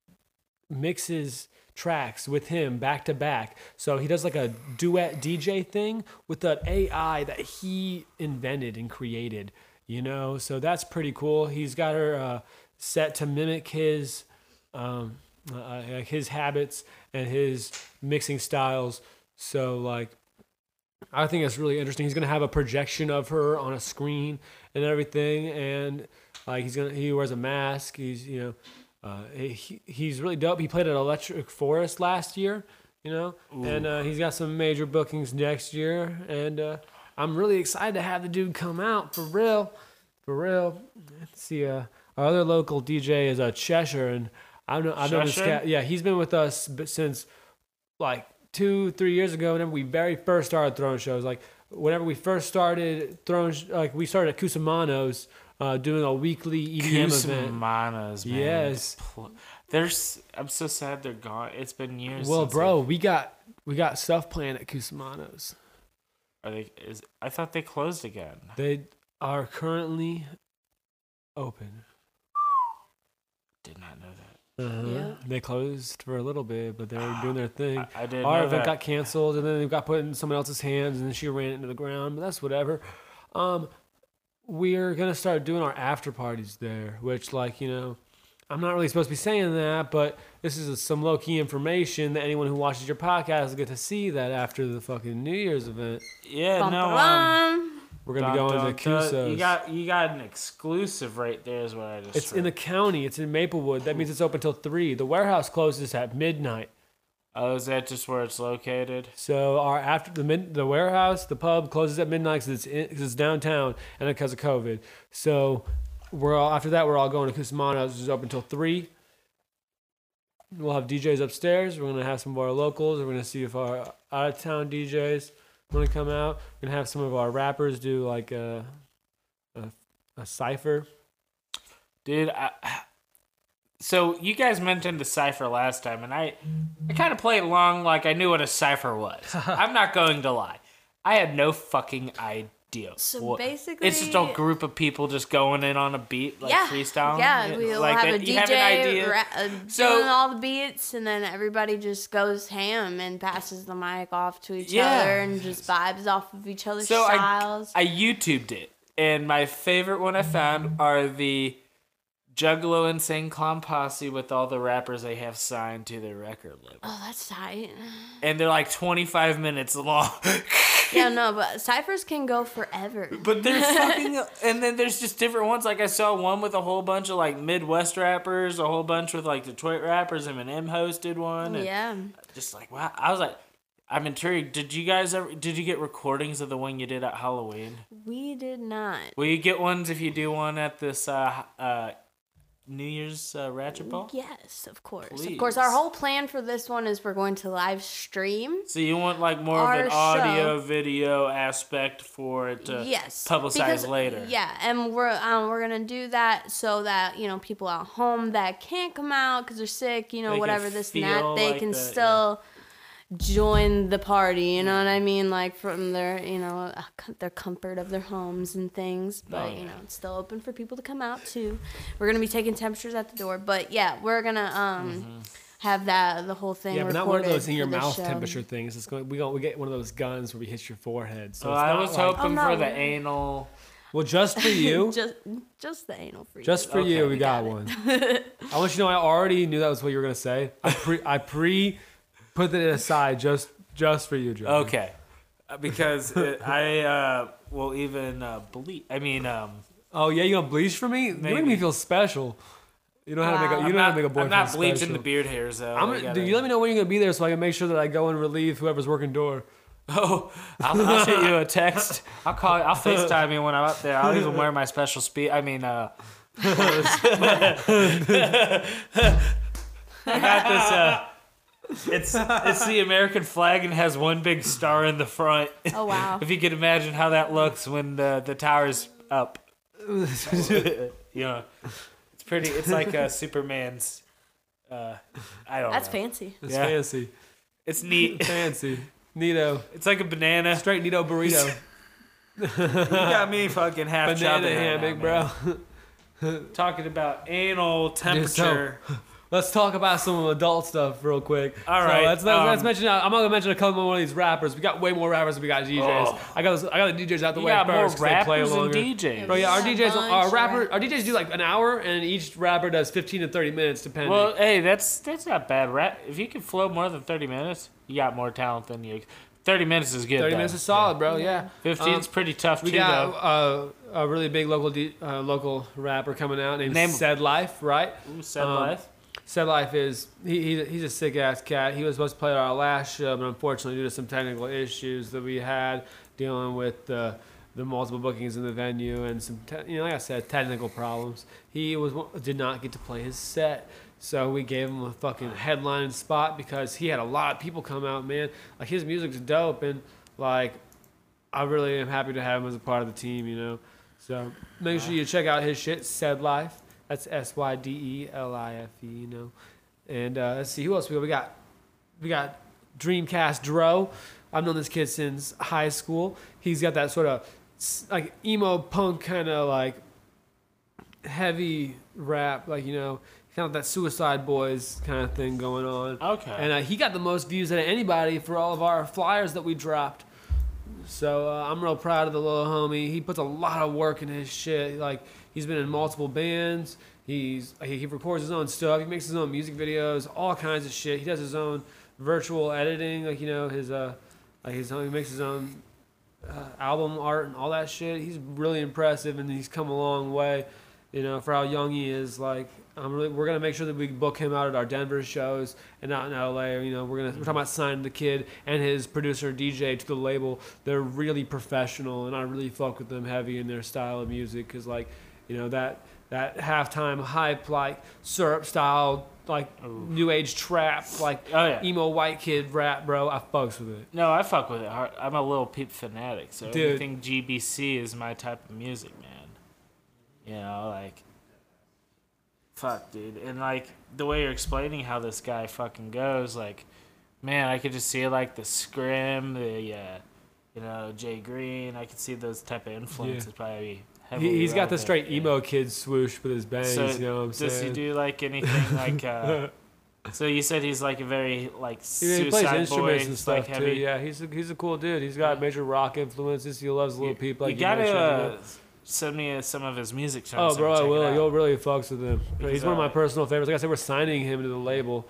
mixes tracks with him back to back. So he does like a duet D J thing with that A I that he invented and created. You know, so that's pretty cool. He's got her uh, set to mimic his um, uh, his habits and his mixing styles. So, like, I think it's really interesting. He's gonna have a projection of her on a screen and everything, and like he's gonna he wears a mask. He's you know, uh, he he's really dope. He played at Electric Forest last year, you know, Ooh. and uh, he's got some major bookings next year, and. Uh, I'm really excited to have the dude come out, for real, for real. Let's see, uh, our other local D J is uh, Cheshire, and I know, I know this guy. Yeah, he's been with us since like two, three years ago. Whenever we very first started throwing shows, like whenever we first started throwing, like we started at Cusumano's uh, doing a weekly E D M Cusumano's, event. Cusumano's, man. Yes, there's. I'm so sad they're gone. It's been years. Well, since bro, they... we got we got stuff playing at Cusumano's. Are they? Is I thought they closed again. They are currently open. Did not know that. Uh-huh. Yeah. They closed for a little bit, but they were doing their thing. I, I didn't. Our know event that. got canceled, and then they got put in someone else's hands, and then she ran into the ground. But that's whatever. Um, we're gonna start doing our after parties there, which, like, you know, I'm not really supposed to be saying that, but this is some low-key information that anyone who watches your podcast will get to see that after the fucking New Year's event. Yeah, bum, no, um, we're gonna dun, be going dun, to Cusumano's. You got, you got an exclusive right there, is what I just. It's heard. In the county. It's in Maplewood. That means it's open till three. The warehouse closes at midnight. Oh, is that just where it's located? So our after the mid, the warehouse, the pub closes at midnight because it's in, cause it's downtown and because of COVID. So. We're all, after that, we're all going to Cusumano's, which is open until three. We'll have D Js upstairs. We're going to have some of our locals. We're going to see if our out-of-town D Js want to come out. We're going to have some of our rappers do, like, a, a, a cypher. Dude, I, so you guys mentioned the cypher last time, and I, I kind of played along like I knew what a cypher was. I'm not going to lie. I had no fucking idea. Deal. So well, basically, it's just a group of people just going in on a beat, like yeah, freestyle. Yeah, we'll like have a, a D J have an idea. Ra- uh, so, doing all the beats, and then everybody just goes ham and passes the mic off to each yeah. other and just vibes off of each other's so styles. I, I YouTubed it, and my favorite one I found are the Juggalo Insane Clown Posse with all the rappers they have signed to their record label. Oh, that's tight. And they're like twenty-five minutes long. Yeah, no, but cyphers can go forever. But there's fucking... And then there's just different ones. Like, I saw one with a whole bunch of, like, Midwest rappers, a whole bunch with, like, Detroit rappers. Eminem hosted one. And yeah. Just like, wow. I was like, I'm intrigued. Did you guys ever... Did you get recordings of the one you did at Halloween? We did not. Will you get ones if you do one at this uh, uh, New Year's uh, Ratchet Ball? Yes, of course. Please. Of course, our whole plan for this one is we're going to live stream. So you want like more of an audio, show. video aspect for it to yes, publicize because, later. Yeah, and we're um, we're gonna do that so that you know people at home that can't come out because they're sick, you know, they whatever this and that, they like can that, still. Yeah. Join the party, you know what I mean? Like from their, you know, their comfort of their homes and things. But, you know, it's still open for people to come out too. We're going to be taking temperatures at the door. But yeah, we're going to, um, mm-hmm. have that the whole thing. Yeah, but not one of those in your mouth show. temperature things. It's going. We go. We get one of those guns where we hit your forehead. So oh, it's I not was like, hoping oh, for the really. anal. Well, just for you. just, just the anal for you. Just for okay, you, we, we got, got one. I want you to know. I already knew that was what you were gonna say. I pre, I pre, put it aside just, just for you, Joe. Okay. Because it, I uh, will even uh, bleach. I mean, um, oh yeah, you gonna bleach for me? Maybe. You make me feel special. You know how wow. to make a you know how to make a boy. I'm not bleaching special. the beard hairs though. I'm gonna, gotta, dude, you let me know when you're gonna be there so I can make sure that I go and relieve whoever's working door. Oh, I'll, I'll shoot you a text. I'll call. I'll FaceTime you when I'm up there. I'll even wear my special speed. I mean, uh, I got this. Uh, It's it's the American flag and has one big star in the front. Oh wow! If you can imagine how that looks when the the tower's up. Yeah, it's pretty. It's like uh, Superman's. Uh, I don't. That's know. fancy. It's yeah. fancy. It's neat. Fancy. Neato. It's like a banana. Straight neato burrito. You got me fucking half chopped in hammock, bro. Talking about anal temperature. Let's talk about some adult stuff real quick. All right, so let's, let's, um, let's mention. I'm not gonna mention a couple of one of these rappers. We got way more rappers than we got D Js. Oh. I got I got the D Js out the you way got first. More rappers they play than D Js. Bro, yeah, our D Js, our rapper, our D Js do like an hour, and each rapper does fifteen to thirty minutes, depending. Well, hey, that's that's not bad. Rap, if you can flow more than thirty minutes, you got more talent than you. thirty minutes is good. thirty minutes is solid, bro. Yeah, fifteen um, is pretty tough we too. We got though. Uh, a really big local D, uh, local rapper coming out named Name Said Life, right? Ooh, Said um, Life. Said Life is, he he's a sick-ass cat. He was supposed to play our last show, but unfortunately due to some technical issues that we had dealing with the, the multiple bookings in the venue and some, te- you know, like I said, technical problems, he was did not get to play his set. So we gave him a fucking headline spot because he had a lot of people come out, man. Like, his music's dope, and, like, I really am happy to have him as a part of the team, you know. So make sure you check out his shit, Said Life. That's S Y D E L I F E, you know. And uh, let's see, who else we got? We got, we got Dreamcast Dro. I've known this kid since high school. He's got that sort of like emo punk kind of like heavy rap, like, you know, kind of that Suicide Boys kind of thing going on. Okay. And uh, he got the most views out of anybody for all of our flyers that we dropped. So uh, I'm real proud of the little homie. He puts a lot of work in his shit, like. He's been in multiple bands. He's he records his own stuff. He makes his own music videos, all kinds of shit. He does his own virtual editing, like, you know, his uh, like his own, he makes his own uh, album art and all that shit. He's really impressive, and he's come a long way, you know, for how young he is. Like, I'm really, we're gonna make sure that we book him out at our Denver shows and out in L A. You know, we're gonna we're talking about signing the kid and his producer D J to the label. They're really professional, and I really fuck with them heavy in their style of music, cause like. You know, that that halftime hype, like, syrup style, like, Ooh. new age trap, like, oh, yeah. emo white kid rap, bro. I fucks with it. No, I fuck with it. I'm a Lil Peep fanatic, so Dude. anything G B C is my type of music, man. You know, like... Fuck, dude. And, like, the way you're explaining how this guy fucking goes, like, man, I could just see, like, the Scrim, the, uh, you know, Jay Green. I could see those type of influences yeah. probably... He, he's got the straight it, emo yeah. kid swoosh with his bangs, so you know what I'm saying? Does he do, like, anything like... Uh, so you said he's, like, a very, like, yeah, he plays instruments and stuff, like, heavy. Too. Yeah, he's a, he's a cool dude. He's got yeah. major rock influences. He loves Lil Peep. Like, you got to uh, send me uh, some of his music songs. Oh, bro, I will. You'll really fucks with him. Because he's one of my personal favorites. Like I said, we're signing him to the label.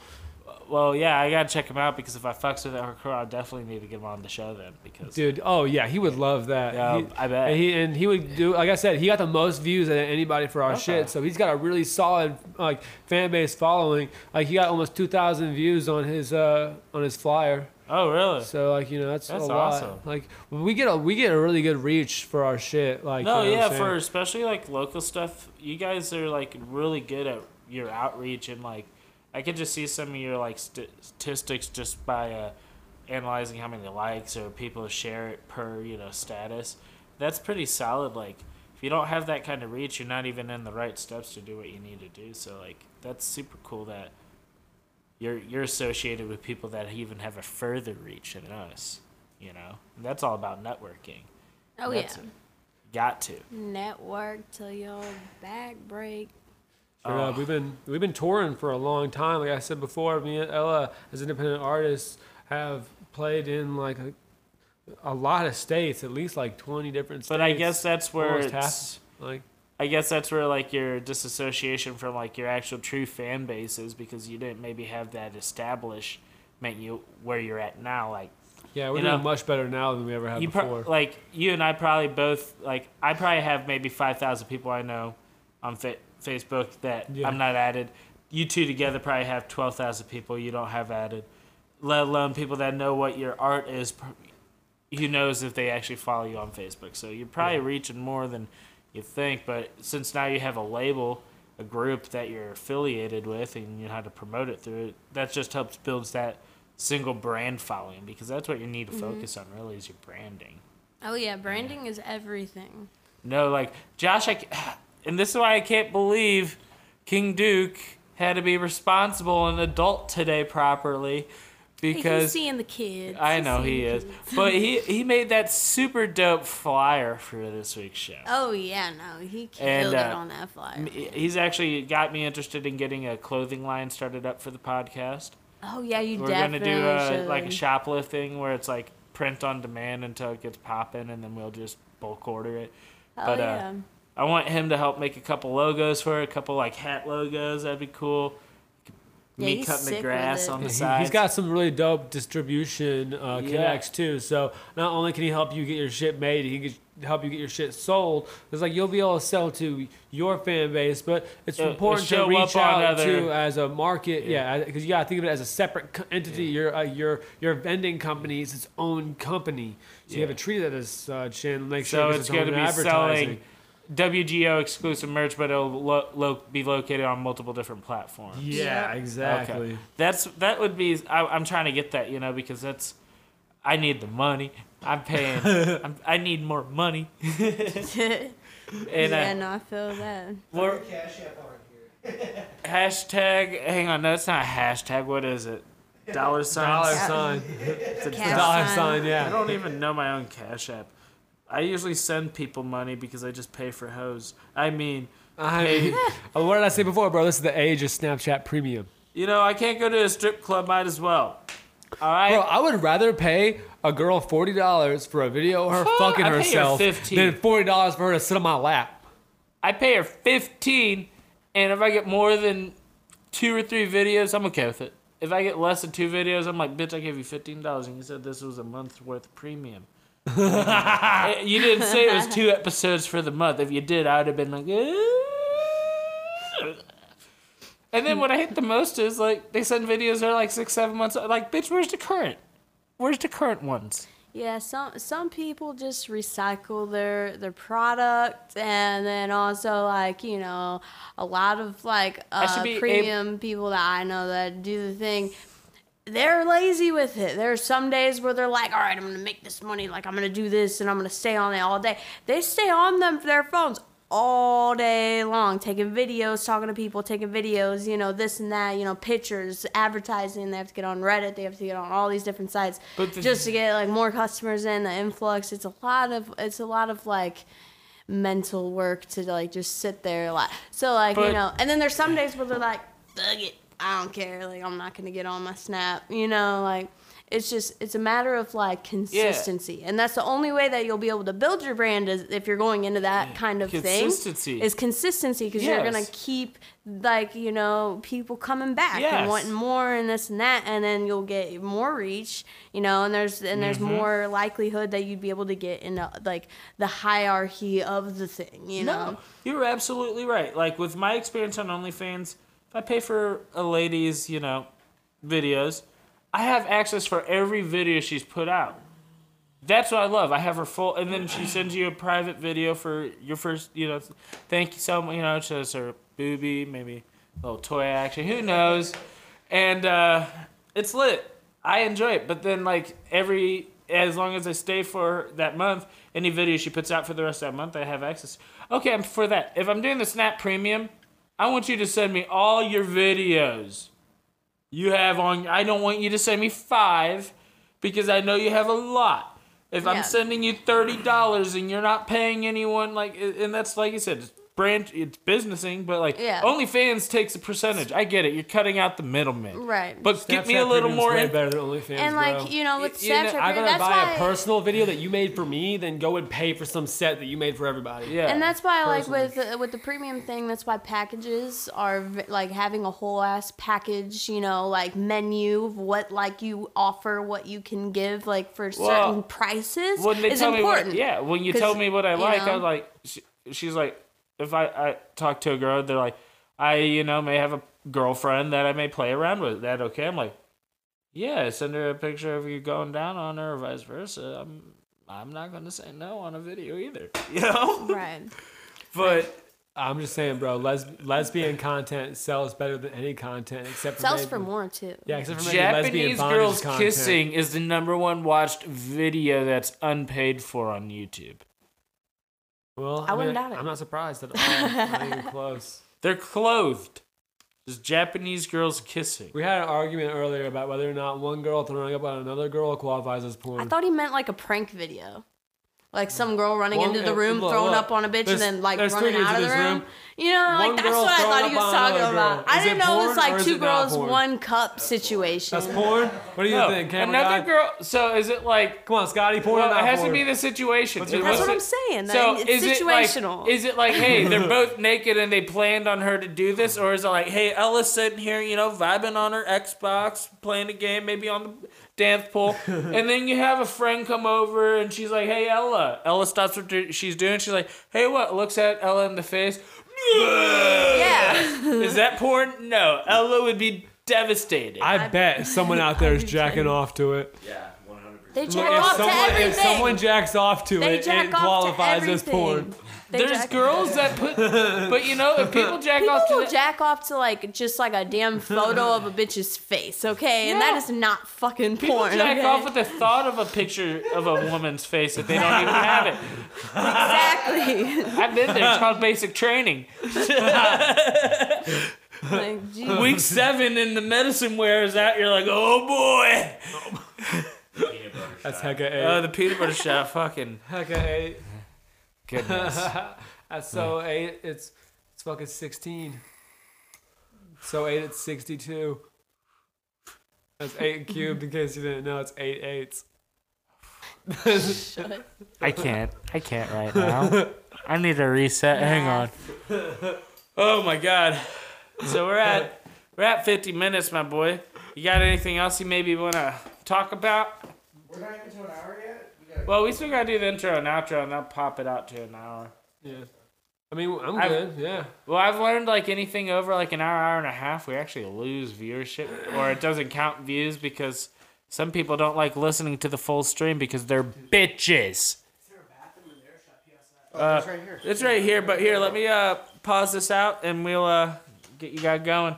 Well, yeah, I gotta check him out, because if I fucks with hardcore, I definitely need to get him on the show then. Because dude, oh yeah, he would love that. Yeah, he, I bet. And he and he would do. Like I said, he got the most views out of anybody for our okay. shit. So he's got a really solid like fan base following. Like, he got almost two thousand views on his uh, on his flyer. Oh really? So like, you know, that's, that's a awesome. lot. Like, we get a we get a really good reach for our shit. Like, no, you know yeah, for especially like local stuff. You guys are like really good at your outreach, and like. I could just see some of your like st- statistics just by uh, analyzing how many likes or people share it per, you know, status. That's pretty solid. Like, if you don't have that kind of reach, you're not even in the right steps to do what you need to do. So like, that's super cool that you're you're associated with people that even have a further reach than us. You know, and that's all about networking. Oh that's yeah, it. Got to network till your back break. Uh, we've been we've been touring for a long time. Like I said before, me and Ella, as independent artists, have played in like a, a lot of states, at least like twenty different states. But I guess that's where it's, half, like I guess that's where like your disassociation from like your actual true fan base is, because you didn't maybe have that established, meant you where you're at now. Like yeah, we're doing know, much better now than we ever had you before. Pro- like you and I probably both like I probably have maybe five thousand people I know on Fit. Facebook that yeah. I'm not added. You two together probably have twelve thousand people you don't have added, let alone people that know what your art is. Who knows if they actually follow you on Facebook? So you're probably yeah. reaching more than you think, but since now you have a label, a group that you're affiliated with, and you know how to promote it through it, that just helps build that single brand following, because that's what you need to mm-hmm. focus on really is your branding. Oh, yeah. Branding yeah. is everything. No, like, Josh, I... And this is why I can't believe King Duke had to be responsible and adult today properly, because he's seeing the kids. I know he is, but he he made that super dope flyer for this week's show. Oh yeah, no, he killed and, uh, it on that flyer. He's actually got me interested in getting a clothing line started up for the podcast. Oh yeah, you We're definitely We're gonna do a, like a shoplifting where it's like print on demand until it gets popping, and then we'll just bulk order it. Oh but, yeah. Uh, I want him to help make a couple logos for it, a couple like hat logos. That'd be cool. Yeah, me cutting the grass on the side. He's got some really dope distribution uh, yeah. connects too. So not only can he help you get your shit made, he can help you get your shit sold. It's like you'll be able to sell to your fan base, but it's it, important to reach out other, to as a market. Yeah, because yeah, you gotta think of it as a separate co- entity. Yeah. Your uh, your your vending company is its own company, so yeah. you have to treat it as such and make sure it's going to be selling W G O exclusive merch, but it'll lo- lo- be located on multiple different platforms. Yeah, exactly. Okay. That's that would be. I, I'm trying to get that, you know, because that's. I need the money. I'm paying. I'm, I need more money. and yeah, I, no, I feel that. More Cash App on here. Hashtag. Hang on, no, it's not a hashtag. What is it? Dollar sign. Dollar sign. It's a cash dollar sign. sign. Yeah. I don't even know my own Cash App. I usually send people money because I just pay for hoes. I mean, I, what did I say before, bro? This is the age of Snapchat Premium. You know, I can't go to a strip club. Might as well. All right. Bro, I would rather pay a girl forty dollars for a video of her oh, fucking I herself her than forty dollars for her to sit on my lap. I pay her fifteen dollars, and if I get more than two or three videos, I'm okay with it. If I get less than two videos, I'm like, bitch, I gave you fifteen dollars, and you said this was a month's worth of premium. You didn't say it was two episodes for the month. If you did, I would have been like, eh. And then what I hate the most is like they send videos that are like six, seven months. Like, bitch, where's the current? Where's the current ones? Yeah, some some people just recycle their their product, and then also like you know a lot of like uh, premium ab- people that I know that do the thing. They're lazy with it. There are some days where they're like, all right, I'm going to make this money. Like, I'm going to do this, and I'm going to stay on it all day. They stay on them for their phones all day long, taking videos, talking to people, taking videos, you know, this and that, you know, pictures, advertising. They have to get on Reddit. They have to get on all these different sites but the, just to get, like, more customers in, the influx. It's a lot of, it's a lot of, like... mental work to, like, just sit there a lot. So, like, but, you know, and then there's some days where they're like, fuck it. I don't care, like, I'm not going to get on my Snap, you know, like, it's just, it's a matter of, like, consistency, yeah. and that's the only way that you'll be able to build your brand is if you're going into that yeah. kind of consistency. thing, is consistency, because yes. you're going to keep, like, you know, people coming back yes. and wanting more and this and that, and then you'll get more reach, you know, and there's, and there's mm-hmm. more likelihood that you'd be able to get into, like, the hierarchy of the thing, you no, know? You're absolutely right. Like, with my experience on OnlyFans, if I pay for a lady's, you know, videos, I have access for every video she's put out. That's what I love. I have her full, and then she sends you a private video for your first, you know, thank you so much, you know, it shows her boobie, maybe a little toy action, who knows? And uh, it's lit. I enjoy it. But then, like, every, as long as I stay for that month, any video she puts out for the rest of that month, I have access. Okay, I'm for that. If I'm doing the Snap Premium, I want you to send me all your videos you have on. I don't want you to send me five because I know you have a lot. If yeah. I'm sending you thirty dollars and you're not paying anyone, like, and that's like you said, branch, it's businessing, but like yeah. OnlyFans takes a percentage. I get it. You're cutting out the middleman, right? But Snapchat get me a little more. Way in- better than OnlyFans, and bro. Like you know, with you, Snapchat, you know, I'd rather that's buy why... a personal video that you made for me than go and pay for some set that you made for everybody. Yeah, and that's why personally. like with uh, with the premium thing, that's why packages are v- like having a whole ass package, you know, like menu of what like you offer, what you can give, like for well, certain prices. When they is tell important. Me what, yeah, when you tell me what I like, you know, I like. She, she's like. If I, I talk to a girl, they're like, I, you know, may have a girlfriend that I may play around with. Is that okay? I'm like, yeah, send her a picture of you going down on her or vice versa. I'm I'm not going to say no on a video either, you know? Right. But right. I'm just saying, bro, les- lesbian content sells better than any content except for... Sells maybe, for more, too. Yeah, except for Japanese girls content. Kissing is the number one watched video that's unpaid for on YouTube. Well, I, I wouldn't mean, doubt it. I'm not surprised at all. Not even close. They're clothed. Just Japanese girls kissing. We had an argument earlier about whether or not one girl throwing up on another girl qualifies as porn. I thought he meant like a prank video. Like some girl running one, into the room, look, throwing look, up on a bitch, and then like running out of the room. room. You know, like one that's what I thought he was talking about. I didn't know it was like two girls, one cup that's situation. Porn. That's porn? What do you no, think? Cameron another died? Girl. So is it like. Come on, Scotty, porn well, or not? It has porn? To be the situation. That's, it, that's what I'm saying. So like, it's is situational. It like, is it like, hey, they're both naked and they planned on her to do this? Or is it like, hey, Ella's sitting here, you know, vibing on her Xbox, playing a game, maybe on the dance pool, and then you have a friend come over and she's like, hey, Ella. Ella stops what she's doing. She's like, hey, what? Looks at Ella in the face. Yeah. Is that porn? No. Ella would be devastated. I, I bet someone out there is jacking off to it. Yeah, one hundred percent. They jack Look, off someone, to everything. If someone jacks off to they it, it qualifies as porn. They There's girls that put, but you know, if people jack people off to, people will jack off to like just like a damn photo of a bitch's face, okay, yeah. And that is not fucking people porn. People jack okay? off with the thought of a picture of a woman's face if they don't even have it. Exactly. I've been there. It's called basic training. Like, week seven in the medicine wears out. You're like, oh boy. Oh, the peanut butter That's shot. Hecka eight. Oh, the peanut butter shot. Fucking hecka eight. Goodness. So eight, it's it's fucking sixteen. So eight, it's sixty-two. That's eight cubed. In case you didn't know, it's eight eights. Shut up. I can't. I can't right now. I need a reset. Hang on. Oh my god. So we're at we're at fifty minutes, my boy. You got anything else you maybe want to talk about? We're not even to an hour yet. Well, we still gotta do the intro and outro, and I'll pop it out to an hour. Yeah, I mean, I'm I've, good. Yeah. Well, I've learned like anything over like an hour, hour and a half, we actually lose viewership, or it doesn't count views because some people don't like listening to the full stream because they're bitches. Is there a bathroom in there? Oh, it's right here. It's right here, but here, let me uh pause this out, and we'll uh get you guys going,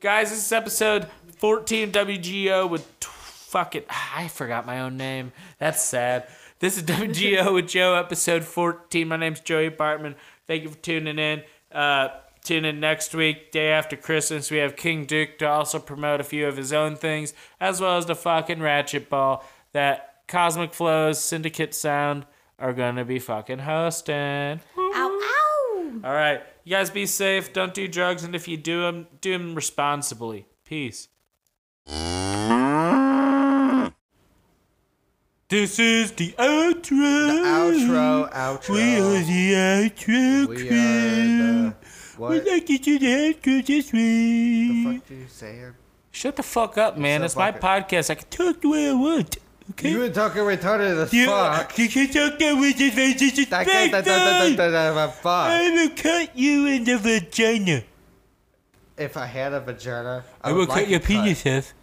guys. This is episode fourteen W G O with. Tw- Fuck it. I forgot my own name. That's sad. This is W G O with Joe, episode fourteen. My name's Joey Bartman. Thank you for tuning in. Uh, tune in next week, day after Christmas. We have King Duke to also promote a few of his own things, as well as the fucking Ratchet Ball that Cosmic Flows, Syndicate Sound are going to be fucking hosting. Ow, ow. All right. You guys be safe. Don't do drugs. And if you do them, do them responsibly. Peace. This is the outro. The outro, outro. We are the outro we crew. Are the, what? We'd like to do the outro this week. The fuck do you say? Shut the fuck up, man. It's my podcast. I can talk the way I want. Okay? You were talking retarded as you, fuck. You can talk that way as I fuck. I will cut you in the vagina. If I had a vagina, I, I would will like cut your penis off.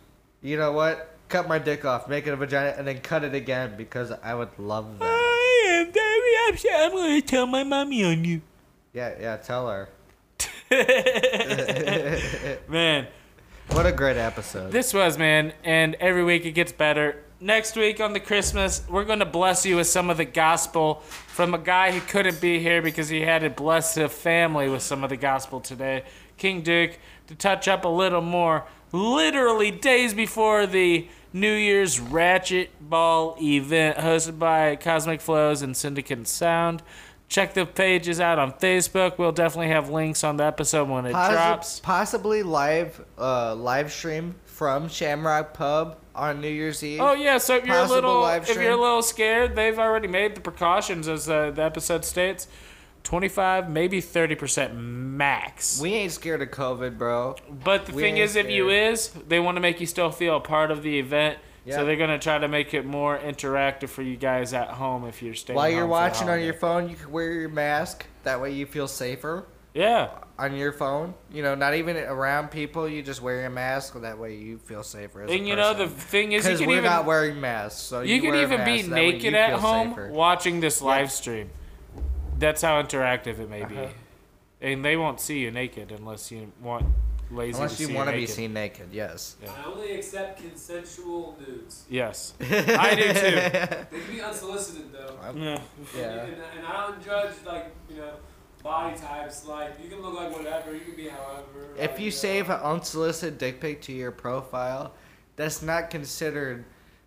You know what? Cut my dick off, make it a vagina, and then cut it again because I would love that. I am very upset. I'm going to tell my mommy on you. Yeah, yeah, tell her. Man. What a great episode. This was, man, and every week it gets better. Next week on the Christmas, we're going to bless you with some of the gospel from a guy who couldn't be here because he had to bless a family with some of the gospel today. King Duke, to touch up a little more, literally days before the New Year's Ratchet Ball event hosted by Cosmic Flows and Syndicate Sound. Check the pages out on Facebook. We'll definitely have links on the episode when it Poss- drops. Possibly live uh, live stream from Shamrock Pub on New Year's Eve. Oh yeah, so if Possible you're a little if you're a little scared, they've already made the precautions, as uh, the episode states. twenty-five, maybe thirty percent max. We ain't scared of COVID, bro. But the we thing is, scared. If you is, they want to make you still feel a part of the event. Yep. So they're going to try to make it more interactive for you guys at home if you're staying While home you're watching on your phone, you can wear your mask. That way you feel safer. Yeah. On your phone. You know, not even around people. You just wear your mask. That way you feel safer as and a you person. Know, the thing is, you can we're even... we're not wearing masks. So you, you can even mask, be naked at home safer. Watching this live yeah. stream. That's how interactive it may uh-huh. be. And they won't see you naked unless you want lazy unless to you see want you to naked. Be seen naked, yes. Yeah. I only accept consensual nudes. Yes. I do too. They can be unsolicited though. Yeah. yeah. And, and I don't judge, like, you know, body types. Like, you can look like whatever, you can be however. If like, you, you know. Save an unsolicited dick pic to your profile, that's not considered,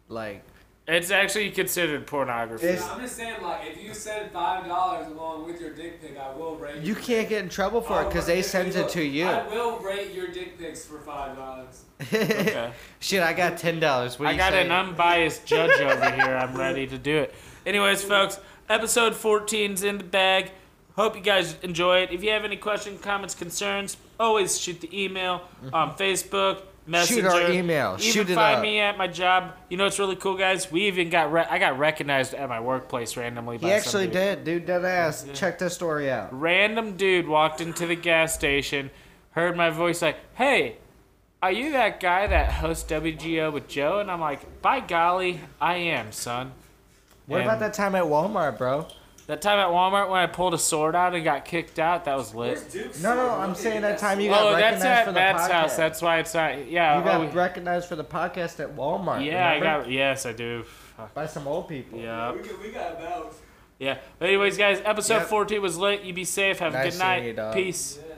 like, it's actually considered pornography. It's, I'm just saying, like, if you send five dollars along with your dick pic, I will rate. You can't get in trouble for it because they send it to you. I will rate your dick pics for five dollars. Okay. Shit, I got ten dollars. I got an unbiased judge over here. I'm ready to do it. Anyways, folks, episode fourteen's in the bag. Hope you guys enjoy it. If you have any questions, comments, concerns, always shoot the email on Facebook. Messenger. Shoot our email. Even Shoot it find up. me at my job. You know what's really cool, guys? We even got re- I got recognized at my workplace randomly. He by actually somebody. did, dude. Dead ass. Yeah. Check this story out. Random dude walked into the gas station, heard my voice like, "Hey, are you that guy that hosts W G O with Joe?" And I'm like, "By golly, I am, son." What and about that time at Walmart, bro? That time at Walmart when I pulled a sword out and got kicked out, that was lit. No, no, I'm saying that time you got oh, recognized that's for the Matt's podcast. Oh, that's at Matt's house. That's why it's not. Yeah, you got oh, recognized for the podcast at Walmart. Yeah, remember? I got. Yes, I do. By some old people. Yeah. We, we got about. Yeah. But anyways, guys, episode yep. fourteen was lit. You be safe. Have nice a good night. You, Peace. Yeah.